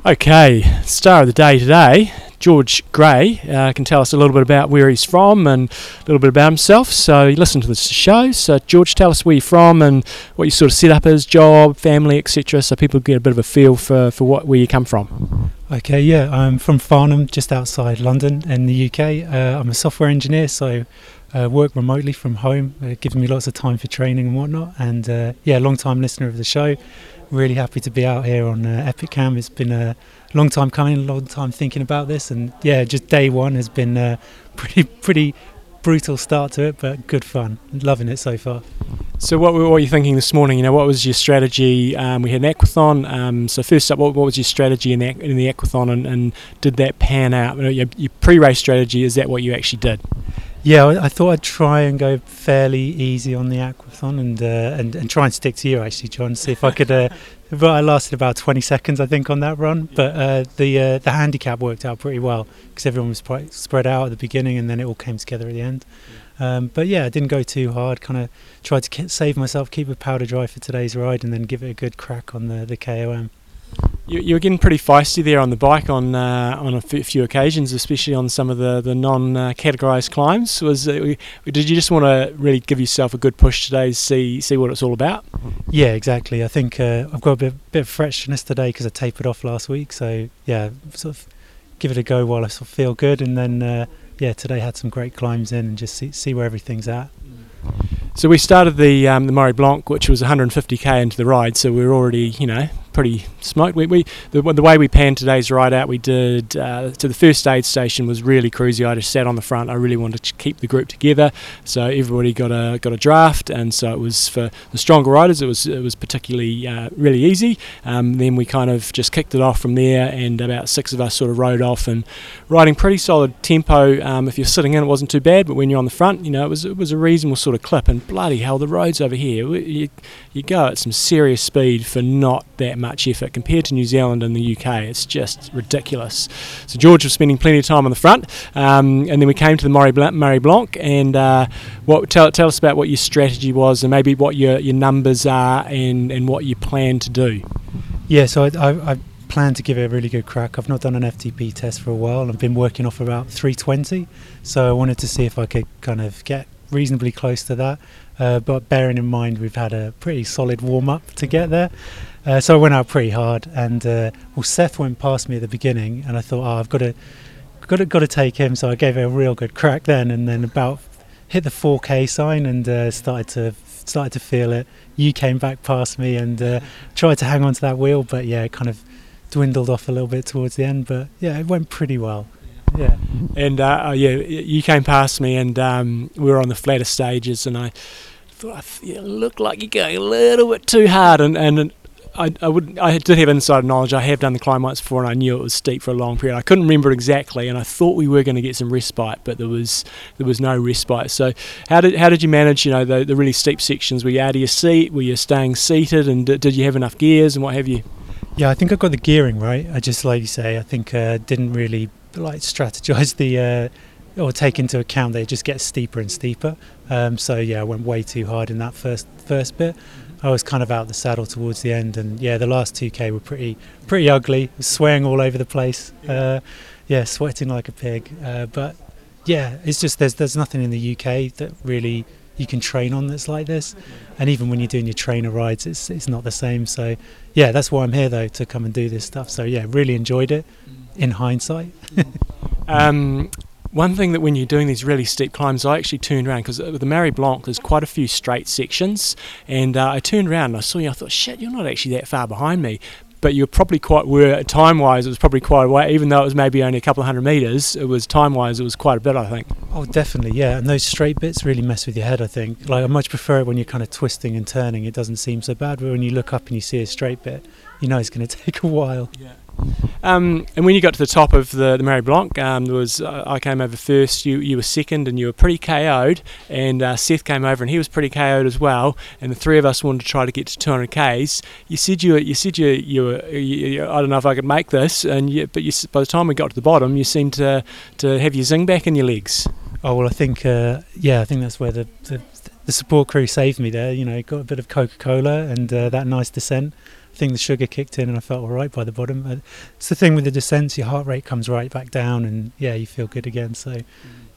Okay. Star of the day today, George Gray, uh, can tell us a little bit about where he's from and a little bit about himself. So you listen to this show. So George, tell us where you're from and what you sort of set up as job, family, et cetera. So people get a bit of a feel for, for what where you come from. Okay. Yeah. I'm from Farnham, just outside London in the U K. Uh, I'm a software engineer, so... Uh, work remotely from home, uh, giving me lots of time for training and whatnot, and uh, yeah, long time listener of the show. Really happy to be out here on uh, Epic Camp. It's been a long time coming, long time thinking about this, and yeah, just day one has been a pretty pretty brutal start to it, but good fun. Loving it so far. So what were, what were you thinking this morning? You know, what was your strategy? Um, we had an aquathon. Um, so first up, what, what was your strategy in the, in the aquathon, and, and did that pan out? You know, your, your pre-race strategy, is that what you actually did? Yeah, I thought I'd try and go fairly easy on the aquathon and uh, and, and try and stick to you actually, John. See if I could. Uh, but I lasted about twenty seconds, I think, on that run. But uh, the uh, the handicap worked out pretty well because everyone was quite spread out at the beginning, and then it all came together at the end. Um, but yeah, I didn't go too hard. Kind of tried to k- save myself, keep a powder dry for today's ride, and then give it a good crack on the the K O M. You, you were getting pretty feisty there on the bike on uh, on a f- few occasions, especially on some of the the non-categorised uh, climbs. Was uh, did you just want to really give yourself a good push today, see see what it's all about? Yeah, exactly. I think uh, I've got a bit, bit of freshness today because I tapered off last week. So yeah, sort of give it a go while I sort of feel good, and then uh, yeah, today had some great climbs in, and just see see where everything's at. So we started the um, the Marie Blanc, which was one hundred fifty k into the ride, so we were already, you know, pretty smoked. We, we the, the way we panned today's ride out, we did uh, to the first aid station was really cruisy. I just sat on the front. I really wanted to keep the group together, so everybody got a got a draft, and so it was for the stronger riders. It was it was particularly uh, really easy. Um, then we kind of just kicked it off from there, and about six of us sort of rode off and riding pretty solid tempo. Um, if you're sitting in, it wasn't too bad, but when you're on the front, you know, it was it was a reasonable sort of clip. And bloody hell, the roads over here, you, you go at some serious speed for not that much effort compared to New Zealand and the U K. It's just ridiculous. So George was spending plenty of time on the front, um, and then we came to the Marie Blanc, Marie Blanc and uh, what tell, tell us about what your strategy was and maybe what your, your numbers are and, and what you plan to do. Yeah, so I, I, I plan to give it a really good crack. I've not done an F T P test for a while. I've been working off about three twenty, so I wanted to see if I could kind of get reasonably close to that, uh, but bearing in mind we've had a pretty solid warm-up to get there. Uh, so I went out pretty hard, and uh, well, Seth went past me at the beginning, and I thought, oh, I've got to, got to, got to take him. So I gave it a real good crack then, and then about hit the four K sign and uh, started to started to feel it. You came back past me and uh, tried to hang on to that wheel, but yeah, it kind of dwindled off a little bit towards the end. But yeah, it went pretty well. Yeah, and uh, yeah, you came past me, and um, we were on the flatter stages, and I thought it looked like you're going a little bit too hard, and and. I, I would. I did have inside knowledge. I have done the climb once before, and I knew it was steep for a long period. I couldn't remember exactly, and I thought we were going to get some respite, but there was there was no respite. So, how did how did you manage? You know, the, the really steep sections. Were you out of your seat? Were you staying seated? And d- did you have enough gears and what have you? Yeah, I think I got the gearing right. I just, like you say, I think uh, didn't really. like strategize the uh, or take into account that it just gets steeper and steeper. Um, so yeah, I went way too hard in that first first bit. I was kind of out the saddle towards the end, and yeah, the last two K were pretty pretty ugly. Swearing all over the place, uh, yeah, sweating like a pig. Uh, but yeah, it's just there's there's nothing in the U K that really you can train on that's like this, and even when you're doing your trainer rides, it's it's not the same. So yeah, that's why I'm here though, to come and do this stuff. So yeah, really enjoyed it in hindsight. um, One thing that when you're doing these really steep climbs, I actually turned around, because with the Marie Blanc there's quite a few straight sections, and uh, I turned around and I saw you. I thought, shit, you're not actually that far behind me, but you probably quite were time-wise. It was probably quite a way, even though it was maybe only a couple of hundred meters. It was time-wise, it was quite a bit, I think. Oh, definitely, yeah. And those straight bits really mess with your head, I think. Like I much prefer it when you're kind of twisting and turning. It doesn't seem so bad, but when you look up and you see a straight bit, you know it's going to take a while. Yeah. Um, and when you got to the top of the, the Marie Blanc, um, there was uh, I came over first, you, you were second, and you were pretty K O'd, and uh, Seth came over and he was pretty K O'd as well, and the three of us wanted to try to get to two hundred Ks. You said you you said you you, were, you, you I don't know if I could make this, and you, but you, by the time we got to the bottom, you seemed to to have your zing back in your legs. Oh well, I think uh, yeah, I think that's where the, the the support crew saved me there. You know, got a bit of Coca-Cola and uh, that nice descent. Thing the sugar kicked in and I felt all right by the bottom. It's the thing with the descents, your heart rate comes right back down, and yeah, you feel good again. So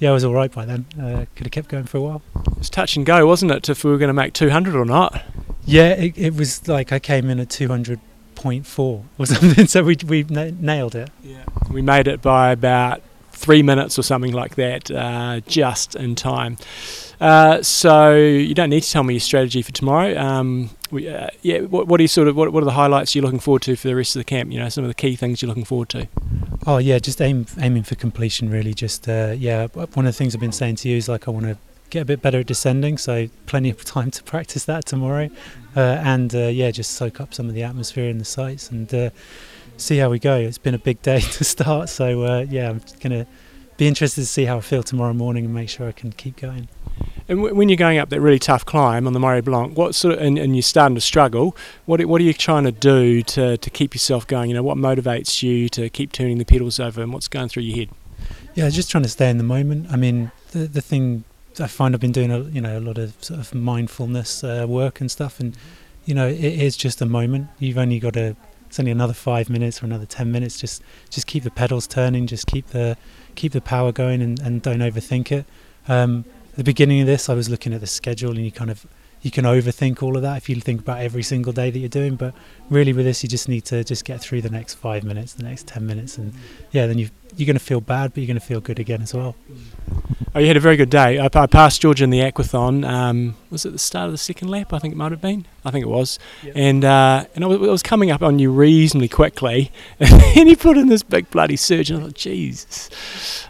yeah, I was all right by then. Uh, could have kept going for a while. It was touch and go, wasn't it, if we were going to make two hundred or not? Yeah, it, it was like I came in at two hundred point four or something, so we we na- nailed it. Yeah, we made it by about three minutes or something like that, uh, just in time. Uh, so you don't need to tell me your strategy for tomorrow. Um, we, uh, yeah, what, what are you sort of? What, what are the highlights you're looking forward to for the rest of the camp? You know, some of the key things you're looking forward to. Oh yeah, just aim aiming for completion really. Just uh, yeah, one of the things I've been saying to you is like I want to get a bit better at descending, so plenty of time to practice that tomorrow, uh, and uh, yeah, just soak up some of the atmosphere in the sights and uh, see how we go. It's been a big day to start, so uh, yeah, I'm gonna be interested to see how I feel tomorrow morning and make sure I can keep going. And w- when you're going up that really tough climb on the Marie Blanc, what sort of, and, and you're starting to struggle, what what are you trying to do to, to keep yourself going? You know, what motivates you to keep turning the pedals over, and what's going through your head? Yeah, just trying to stay in the moment. I mean, the the thing I find I've been doing, a, you know, a lot of sort of mindfulness uh, work and stuff, and you know, it is just a moment. You've only got to. It's only another five minutes or another ten minutes. Just just keep the pedals turning. Just keep the keep the power going, and, and don't overthink it. Um, At the beginning of this, I was looking at the schedule, and you kind of you can overthink all of that if you think about every single day that you're doing. But really, with this, you just need to just get through the next five minutes, the next ten minutes, and yeah, then you you're going to feel bad, but you're going to feel good again as well. Oh, you had a very good day. I, I passed George in the aquathon. Um, was it the start of the second lap? I think it might have been. I think it was. Yep. And uh, and I was, I was coming up on you reasonably quickly, and then he put in this big bloody surge, and I thought, Jesus.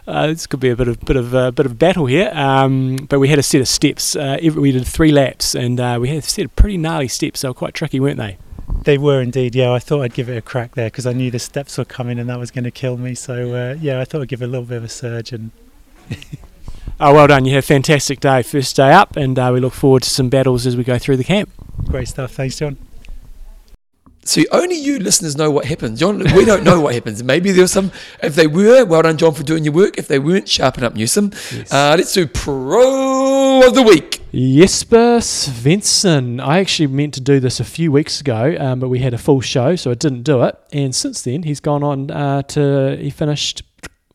Uh, this could be a bit of bit of uh, bit of battle here, um, but we had a set of steps. Uh, every, we did three laps, and uh, we had a set of pretty gnarly steps. They were quite tricky, weren't they? They were indeed. Yeah, I thought I'd give it a crack there because I knew the steps were coming, and that was going to kill me. So uh, yeah, I thought I'd give it a little bit of a surge. And oh, well done! You had a fantastic day, first day up, and uh, we look forward to some battles as we go through the camp. Great stuff. Thanks, John. So only you listeners know what happens. John, we don't know what happens. Maybe there was some, if they were, well done, John, for doing your work. If they weren't, sharpen up, Newsom. Yes. Uh, let's do Pro of the Week. Jesper Svensson. I actually meant to do this a few weeks ago, um, but we had a full show, so I didn't do it. And since then, he's gone on uh, to, he finished,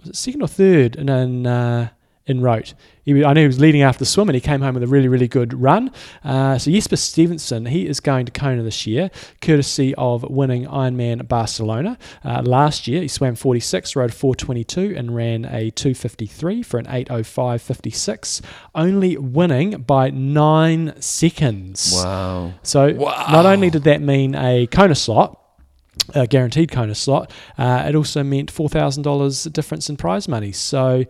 was it second or third? And then... Uh, in rote. He, I knew he was leading after the swim, and he came home with a really, really good run. Uh, so Jesper Stevenson, he is going to Kona this year, courtesy of winning Ironman Barcelona. Uh, last year, he swam forty-six, rode four twenty-two, and ran a two fifty-three for an eight oh five fifty-six, only winning by nine seconds. Wow. So wow. Not only did that mean a Kona slot, a guaranteed Kona slot, uh, it also meant four thousand dollars difference in prize money. So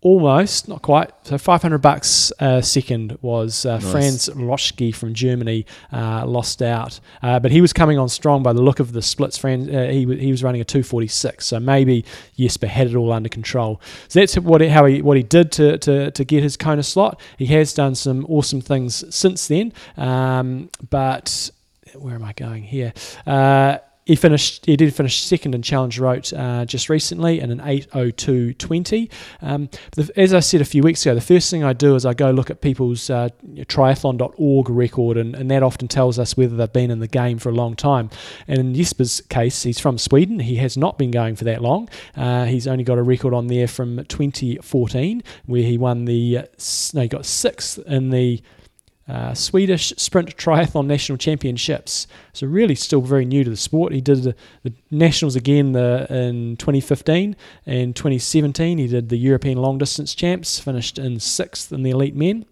almost, not quite. So five hundred bucks uh, second was uh, nice. Franz Loschke from Germany uh, lost out. Uh, but he was coming on strong by the look of the splits. Franz, uh, he, he was running a two forty-six. So maybe Jesper had it all under control. So that's what it, how he what he did to, to, to get his Kona slot. He has done some awesome things since then. Um, but where am I going here? Uh, He finished. He did finish second in Challenge Route uh, just recently in an eight oh two twenty. Um, the, as I said a few weeks ago, the first thing I do is I go look at people's uh, triathlon dot org record, and, and that often tells us whether they've been in the game for a long time. And in Jesper's case, he's from Sweden. He has not been going for that long. Uh, he's only got a record on there from twenty fourteen, where he won the. Uh, no, he got sixth in the. Uh, Swedish Sprint Triathlon National Championships. So really still very new to the sport. He did the, the Nationals again the, in twenty fifteen and twenty seventeen. He did the European Long Distance Champs, finished in sixth in the elite men.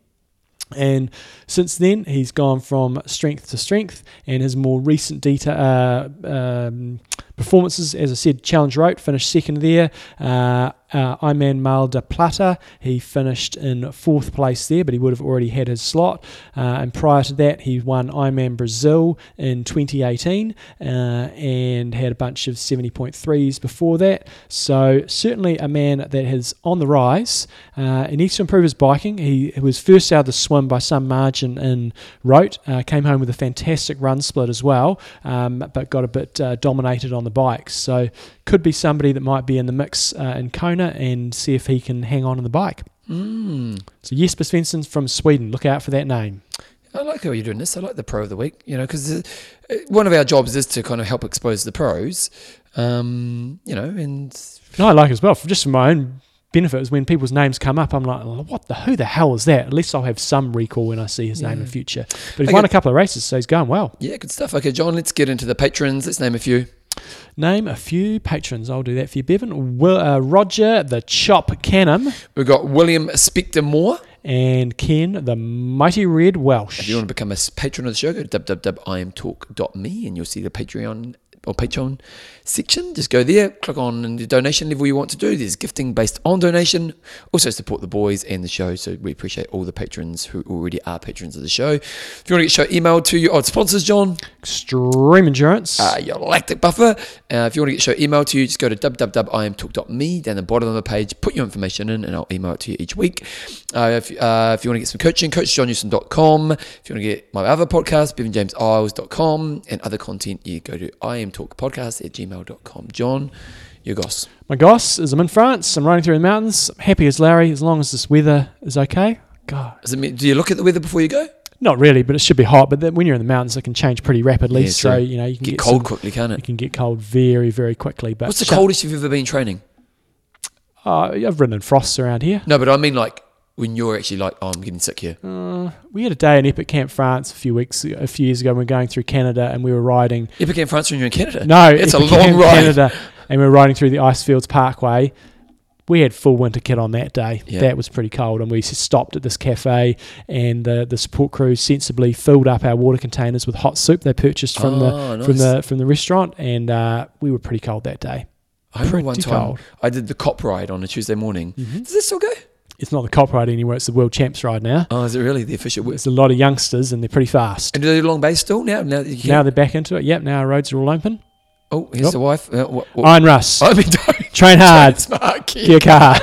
And since then, he's gone from strength to strength, and his more recent detail, uh, um, performances, as I said, Challenge Route, finished second there. Uh, uh, Ironman Mar del Plata, he finished in fourth place there, but he would have already had his slot. Uh, and prior to that, he won Ironman Brazil in twenty eighteen uh, and had a bunch of seventy point threes before that. So certainly a man that is on the rise. Uh, he needs to improve his biking. He, he was first out of the swim by some margin in Rote, uh, came home with a fantastic run split as well, um, but got a bit uh, dominated on the bikes. So could be somebody that might be in the mix uh, in Kona, and see if he can hang on in the bike. Mm. So Jesper Svensson's from Sweden. Look out for that name. I like how you're doing this. I like the pro of the week, you know, because one of our jobs is to kind of help expose the pros, um, you know, and... No, I like it as well, for just for my own benefit, is when people's names come up, I'm like, oh, what the, who the hell is that? At least I'll have some recall when I see his yeah. name in the future. But he's okay. won a couple of races, so he's going well. Yeah, good stuff. Okay, John, let's get into the patrons. Let's name a few. Name a few patrons. I'll do that for you, Bevan. Will, uh, Roger the Chop Canham. We've got William Spector Moore. And Ken the Mighty Red Welsh. If you want to become a patron of the show, go to w w w dot i m talk dot m e and you'll see the Patreon or Patreon section. Just go there, click on the donation level you want to do. There's gifting based on donation. Also support the boys and the show, so we appreciate all the patrons who already are patrons of the show. If you want to get show emailed to you, oh, sponsors, John. Extreme Endurance. Uh, your Galactic Buffer. Uh, if you want to get show emailed to you, just go to w w w dot i m talk dot m e, down the bottom of the page, put your information in, and I'll email it to you each week. Uh, if, uh, if you want to get some coaching, coach john newsom dot com. If you want to get my other podcast, bevan james isles dot com, and other content, you go to i m talk podcast at gmail dot com. John, your goss. My goss is I'm in France. I'm riding through the mountains. I'm happy as Larry, as long as this weather is okay. God, does it mean, do you look at the weather before you go? Not really, but it should be hot. But then when you're in the mountains, it can change pretty rapidly. Yeah, so you know you can get, get cold some, quickly, can't it? You can get cold very, very quickly. But what's the coldest you've ever been training? Uh, I've ridden in frosts around here. No, but I mean like when you're actually like, oh, I'm getting sick here. Uh, we had a day in Epic Camp France a few weeks, a few years ago. We were going through Canada and we were riding. Epic Camp France when you're in Canada? No, it's Epic a long Camp ride. Canada, and we were riding through the Icefields Parkway. We had full winter kit on that day. Yeah. That was pretty cold, and we stopped at this cafe, and the, the support crew sensibly filled up our water containers with hot soup they purchased from oh, the nice. from the from the restaurant, and uh, we were pretty cold that day. I remember one time cold. I did the cop ride on a Tuesday morning. Mm-hmm. Does this still go? It's not the cop ride anymore. It's the World Champs ride now. Oh, is it really the official? It's a lot of youngsters, and they're pretty fast. And do they do long base still now? Now, that you now they're back into it. Yep. Now our roads are all open. Oh, here's yep. the wife. Uh, what, what? Iron Russ. I mean, don't. Train hard. Train smart. Get your car.